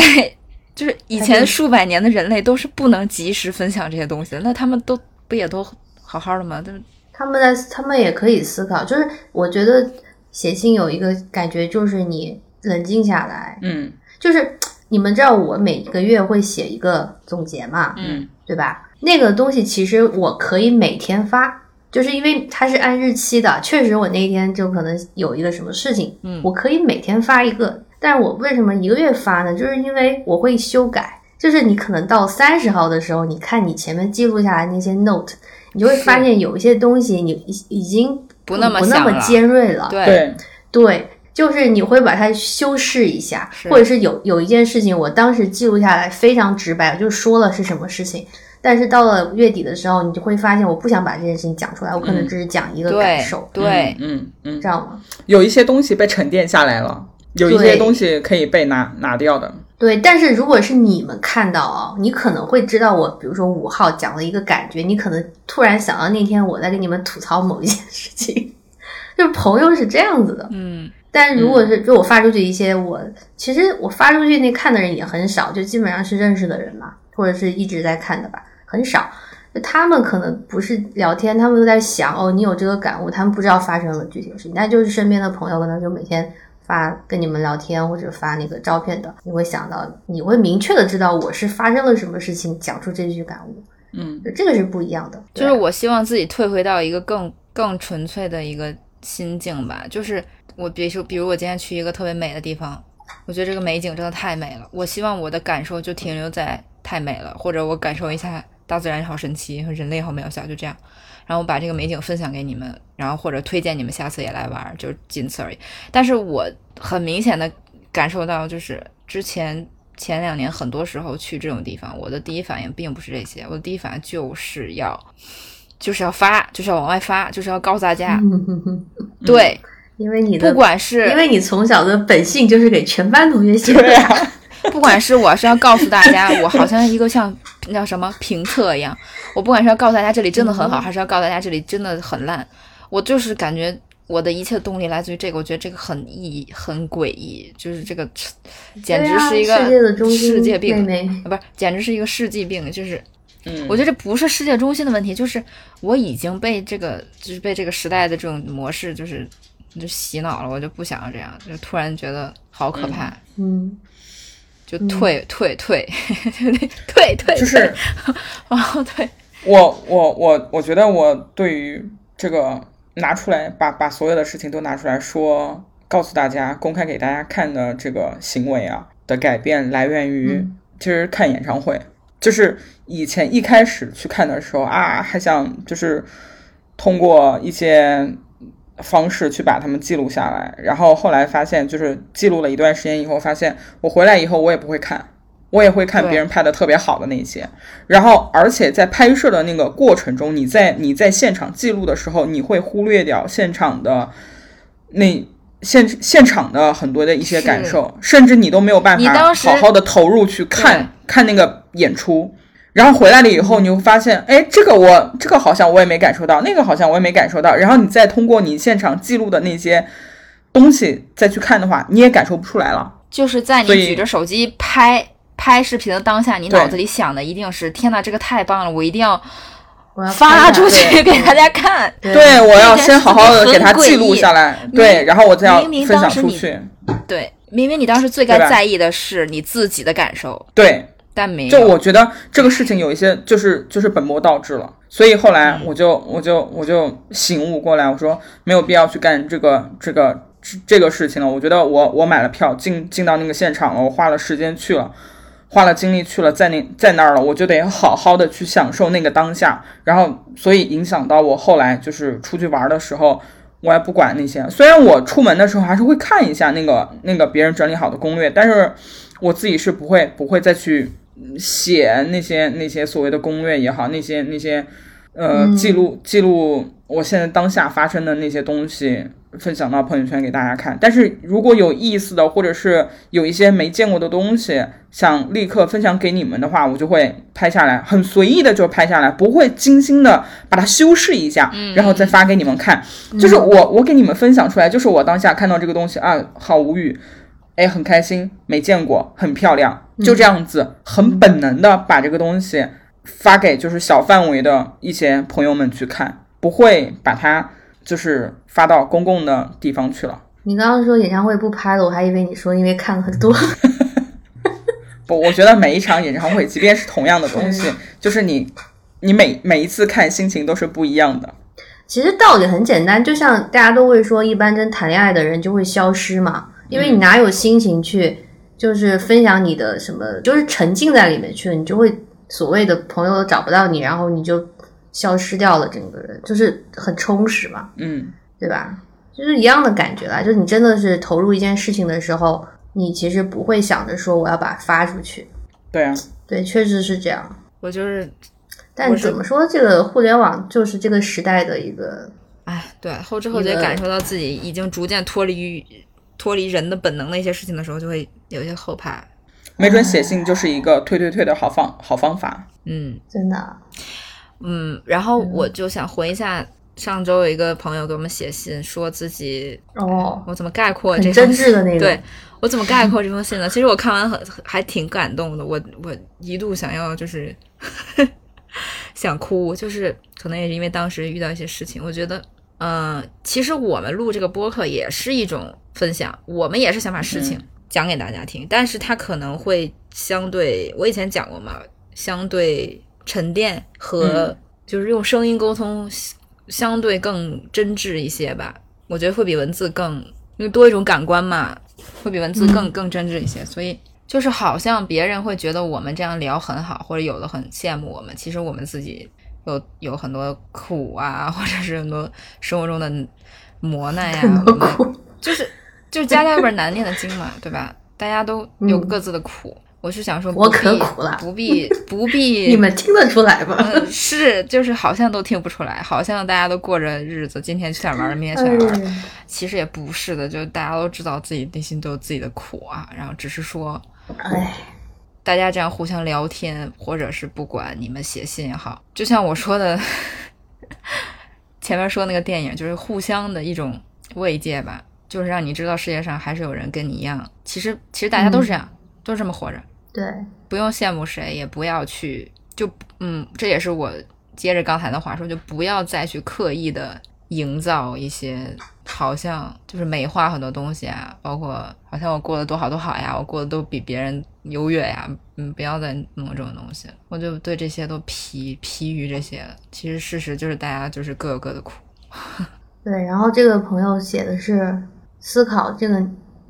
就是以前数百年的人类都是不能及时分享这些东西的，那他们都不也都好好的吗？他们在他们也可以思考，就是我觉得。写信有一个感觉就是你冷静下来，嗯，就是你们知道我每一个月会写一个总结嘛，嗯，对吧？那个东西其实我可以每天发，就是因为它是按日期的，确实我那天就可能有一个什么事情，嗯，我可以每天发一个，但是我为什么一个月发呢？就是因为我会修改，就是你可能到三十号的时候，你看你前面记录下来那些 note， 你就会发现有一些东西你已经不那么不那么尖锐了，对对，就是你会把它修饰一下，或者是有有一件事情，我当时记录下来非常直白，我就说了是什么事情，但是到了月底的时候，你就会发现我不想把这件事情讲出来，我可能只是讲一个感受，嗯、对，嗯嗯，知道吗？有一些东西被沉淀下来了，有一些东西可以被拿拿掉的。对，但是如果是你们看到啊、哦，你可能会知道我，比如说五号讲了一个感觉，你可能突然想到那天我在跟你们吐槽某一件事情，就是朋友是这样子的，嗯。但如果是就我发出去一些我，我其实我发出去那看的人也很少，就基本上是认识的人嘛，或者是一直在看的吧，很少。就他们可能不是聊天，他们都在想哦，你有这个感悟，他们不知道发生了具体的事情，那就是身边的朋友可能就每天。发跟你们聊天或者发那个照片的，你会想到，你会明确的知道我是发生了什么事情，讲出这句感悟，嗯，这个是不一样的。就是我希望自己退回到一个更更纯粹的一个心境吧，就是我比如说，比如我今天去一个特别美的地方，我觉得这个美景真的太美了，我希望我的感受就停留在太美了，或者我感受一下大自然好神奇，人类好渺小，就这样。然后把这个美景分享给你们，然后或者推荐你们下次也来玩，就仅此而已。但是我很明显的感受到，就是之前前两年很多时候去这种地方，我的第一反应并不是这些，我的第一反应就是要就是要发，就是要往外发，就是要告诉大家。对，因为你的不管是因为你从小的本性就是给全班同学写的、啊、不管是我是要告诉大家我好像一个像叫什么评测一样，我不管是要告诉大家这里真的很好、嗯、还是要告诉大家这里真的很烂，我就是感觉我的一切动力来自于这个，我觉得这个很异很诡异，就是这个简直是一个世界病、啊、不是简直是一个世纪病，就是嗯，我觉得这不是世界中心的问题，就是我已经被这个就是被这个时代的这种模式就是就洗脑了，我就不想要这样，就突然觉得好可怕，嗯，就退、嗯、退退退退，就是往后退。我我我我觉得我对于这个拿出来把把所有的事情都拿出来说，告诉大家公开给大家看的这个行为啊的改变来源于、嗯、就是看演唱会。就是以前一开始去看的时候啊，还想就是通过一些方式去把它们记录下来，然后后来发现就是记录了一段时间以后，发现我回来以后我也不会看，我也会看别人拍的特别好的那些，然后而且在拍摄的那个过程中，你在你在现场记录的时候，你会忽略掉现场的那现现场的很多的一些感受，甚至你都没有办法好好的投入去看看那个演出，然后回来了以后你会发现，哎，这个我这个好像我也没感受到，那个好像我也没感受到，然后你再通过你现场记录的那些东西再去看的话，你也感受不出来了。就是在你举着手机拍拍视频的当下，你脑子里想的一定是天哪，这个太棒了，我一定要发出去给大家看。 对, 对, 对，我要先好好的给它记录下来，对，然后我再要分享出去。对，明明你当时最该在意的是你自己的感受，对，但没有。就我觉得这个事情有一些就是就是本末倒置了，所以后来我就我就我就醒悟过来，我说没有必要去干这个这个这个事情了。我觉得我我买了票进进到那个现场了，我花了时间去了，花了精力去了，在那在那儿了，我就得好好的去享受那个当下。然后所以影响到我后来就是出去玩的时候，我也不管那些。虽然我出门的时候还是会看一下那个那个别人整理好的攻略，但是我自己是不会不会再去写那些那些所谓的攻略也好，那些那些呃记录记录我现在当下发生的那些东西分享到朋友圈给大家看。但是如果有意思的或者是有一些没见过的东西想立刻分享给你们的话，我就会拍下来，很随意的就拍下来，不会精心的把它修饰一下然后再发给你们看。就是我我给你们分享出来，就是我当下看到这个东西啊，好无语，哎，很开心，没见过，很漂亮，就这样子很本能的把这个东西发给就是小范围的一些朋友们去看，不会把它就是发到公共的地方去了。你刚刚说演唱会不拍了，我还以为你说因为看了很多。不，我觉得每一场演唱会，即便是同样的东西，就是你你每每一次看心情都是不一样的。其实道理很简单，就像大家都会说，一般跟谈恋爱的人就会消失嘛，因为你哪有心情去就是分享你的什么，就是沉浸在里面去，你就会所谓的朋友都找不到你，然后你就消失掉了，整个人就是很充实嘛，嗯，对吧？就是一样的感觉啦。就是你真的是投入一件事情的时候，你其实不会想着说我要把它发出去。对啊，对，确实是这样。我就是，但怎么说，这个互联网就是这个时代的一个，哎，对，后知后觉感受到自己已经逐渐脱离于脱离人的本能的一些事情的时候，就会有些后怕。没准写信就是一个退退退的好方好方法。嗯，真的。嗯，然后我就想回一下，上周有一个朋友给我们写信，说自己哦，我怎么概括这封信？真挚的那个。对，我怎么概括这封信呢？其实我看完很还挺感动的，我我一度想要就是想哭，就是可能也是因为当时遇到一些事情，我觉得，嗯、呃，其实我们录这个播客也是一种分享，我们也是想把事情讲给大家听，嗯、但是它可能会相对，我以前讲过嘛，相对。沉淀和就是用声音沟通相对更真挚一些吧，我觉得会比文字更，因为多一种感官嘛，会比文字更更真挚一些。所以就是好像别人会觉得我们这样聊很好，或者有的很羡慕我们，其实我们自己有有很多苦啊，或者是很多生活中的磨难呀、啊，就是就是家家有本难念的经嘛，对吧？大家都有各自的苦。我是想说我可苦了，不必不必你们听得出来吗、呃、是就是好像都听不出来，好像大家都过着日子，今天去哪玩明天去哪玩、哎、其实也不是的，就大家都知道自己内心都有自己的苦啊，然后只是说哎，大家这样互相聊天，或者是不管你们写信也好，就像我说的前面说那个电影，就是互相的一种慰藉吧，就是让你知道世界上还是有人跟你一样，其实其实大家都是这样、嗯、都这么活着，对，不用羡慕谁，也不要去就嗯，这也是我接着刚才的话说，就不要再去刻意的营造一些好像就是美化很多东西啊，包括好像我过得多好多好呀，我过得都比别人优越呀，嗯，不要再弄这种东西，我就对这些都疲疲于这些了。其实事实就是大家就是各有各的苦。对，然后这个朋友写的是思考这个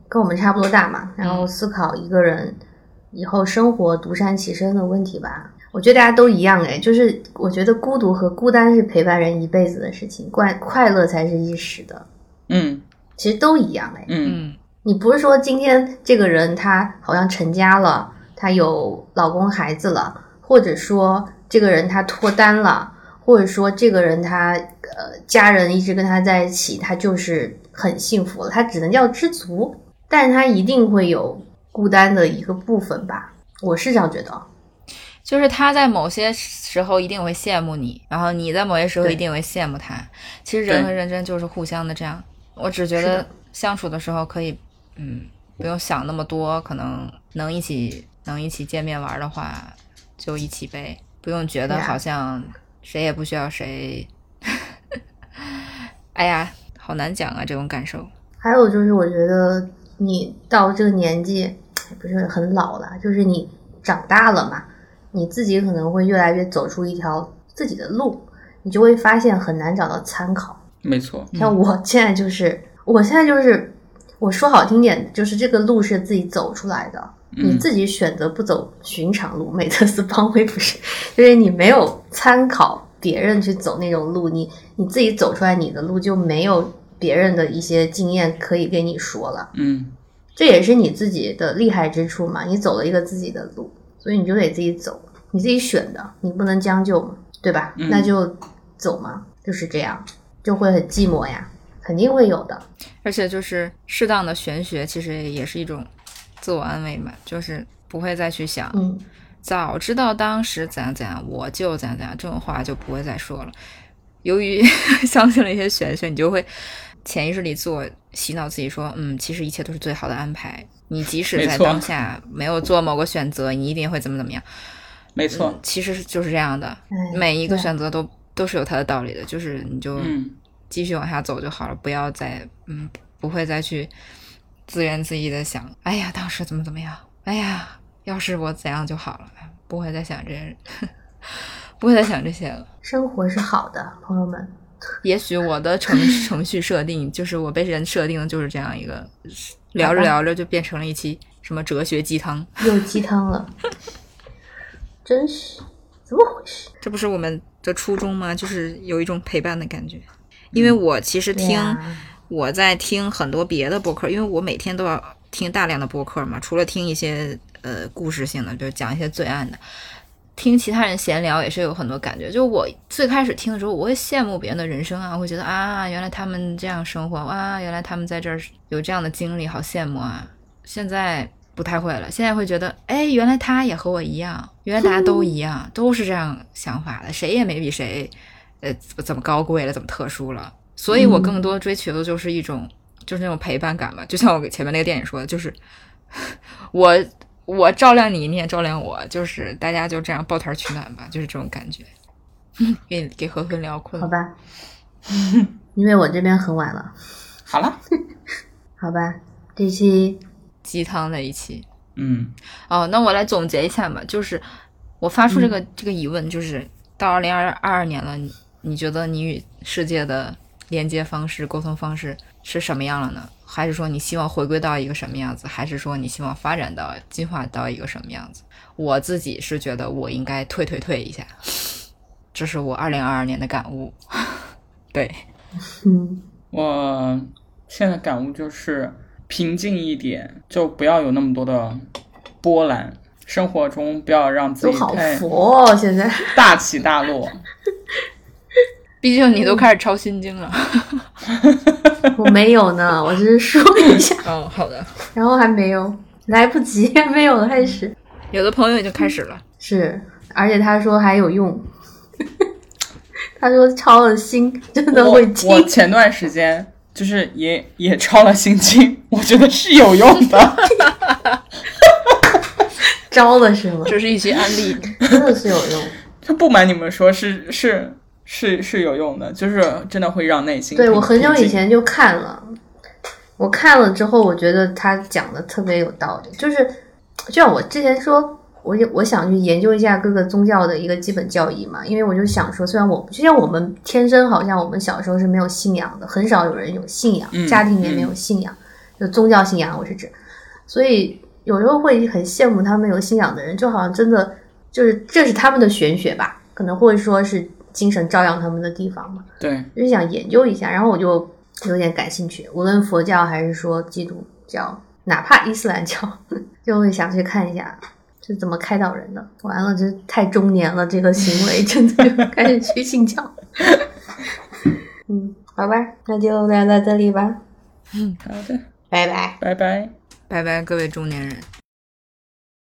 跟我们差不多大嘛，然后思考一个人。嗯，以后生活独善其身的问题吧，我觉得大家都一样诶，就是我觉得孤独和孤单是陪伴人一辈子的事情，快快乐才是一时的。嗯，其实都一样诶。嗯，你不是说今天这个人他好像成家了，他有老公孩子了，或者说这个人他脱单了，或者说这个人他呃家人一直跟他在一起，他就是很幸福了，他只能叫知足，但是他一定会有孤单的一个部分吧，我是这样觉得，就是他在某些时候一定会羡慕你，然后你在某些时候一定会羡慕他，其实人和人真就是互相的这样，我只觉得相处的时候可以嗯，不用想那么多，可能能一起能一起见面玩的话就一起呗，不用觉得好像谁也不需要谁哎呀好难讲啊这种感受。还有就是我觉得你到这个年纪不是很老了，就是你长大了嘛，你自己可能会越来越走出一条自己的路，你就会发现很难找到参考。没错，像我现在就是、嗯、我现在就是我说好听点就是这个路是自己走出来的、嗯、你自己选择不走寻常路，美特斯邦威不是，就是你没有参考别人去走那种路，你你自己走出来你的路就没有别人的一些经验可以跟你说了，嗯，这也是你自己的厉害之处嘛，你走了一个自己的路，所以你就得自己走，你自己选的，你不能将就嘛，对吧、嗯、那就走嘛，就是这样，就会很寂寞呀，肯定会有的。而且就是适当的玄学其实也是一种自我安慰嘛，就是不会再去想、嗯、早知道当时怎样怎样我就怎样怎样，这种话就不会再说了，由于相信了一些玄学，你就会潜意识里自我洗脑自己说嗯，其实一切都是最好的安排，你即使在当下没有做某个选择你一定会怎么怎么样，没错、嗯、其实就是这样的、嗯、每一个选择都都是有它的道理的，就是你就继续往下走就好了、嗯、不要再嗯，不会再去自怨自艾的想哎呀当时怎么怎么样，哎呀要是我怎样就好了，不会再想这些不会再想这些了。生活是好的，朋友们，也许我的程程序设定就是我被人设定的就是这样一个，聊着聊着就变成了一期什么哲学鸡汤，又鸡汤了真是怎么回事，这不是我们的初衷吗，就是有一种陪伴的感觉。因为我其实听、嗯、我在听很多别的播客，因为我每天都要听大量的播客嘛，除了听一些呃故事性的，就是讲一些罪案的，听其他人闲聊也是有很多感觉，就我最开始听的时候我会羡慕别人的人生啊，我会觉得啊原来他们这样生活啊，原来他们在这儿有这样的经历，好羡慕啊。现在不太会了，现在会觉得哎原来他也和我一样，原来大家都一样，都是这样想法的，谁也没比谁呃怎么高贵了怎么特殊了，所以我更多追求的就是一种就是那种陪伴感吧，就像我前面那个电影说的，就是我我照亮你，你也照亮我，就是大家就这样抱团取暖吧，就是这种感觉。给给何坤聊困了，好吧？因为我这边很晚了。好了，好吧，这期鸡汤的一期，嗯，哦，那我来总结一下吧，就是我发出这个、嗯、这个疑问，就是到二零二二年了，你你觉得你与世界的连接方式、沟通方式是什么样了呢？还是说你希望回归到一个什么样子，还是说你希望发展到进化到一个什么样子。我自己是觉得我应该退退退一下，这是我二零二二年的感悟。对，嗯，我现在感悟就是平静一点，就不要有那么多的波澜，生活中不要让自己太大起大落。毕竟你都开始抄心经了。我没有呢，我只是说一下。哦，好的。然后还没有，来不及，还没有开始。有的朋友已经开始了。是，而且他说还有用。他说抄了心真的会进。我, 我前段时间就是也也抄了心经，我觉得是有用的。招的是吗？这是一些案例，真的是有用。这不瞒你们说，是是。是是有用的，就是真的会让内心。对，我很久以前就看了，我看了之后，我觉得他讲的特别有道理。就是就像我之前说，我我想去研究一下各个宗教的一个基本教义嘛，因为我就想说，虽然我就像我们天生好像我们小时候是没有信仰的，很少有人有信仰，家庭里面没有信仰，嗯、就宗教信仰我是指，所以有时候会很羡慕他们有信仰的人，就好像真的就是这是他们的玄学吧，可能会说是。精神照耀他们的地方嘛，对，就是想研究一下，然后我就有点感兴趣，无论佛教还是说基督教，哪怕伊斯兰教，就会想去看一下是怎么开导人的。完了，这太中年了，这个行为真的就开始去信教。嗯，好吧，那就聊到这里吧。嗯，好的，拜拜，拜拜，拜拜，各位中年人。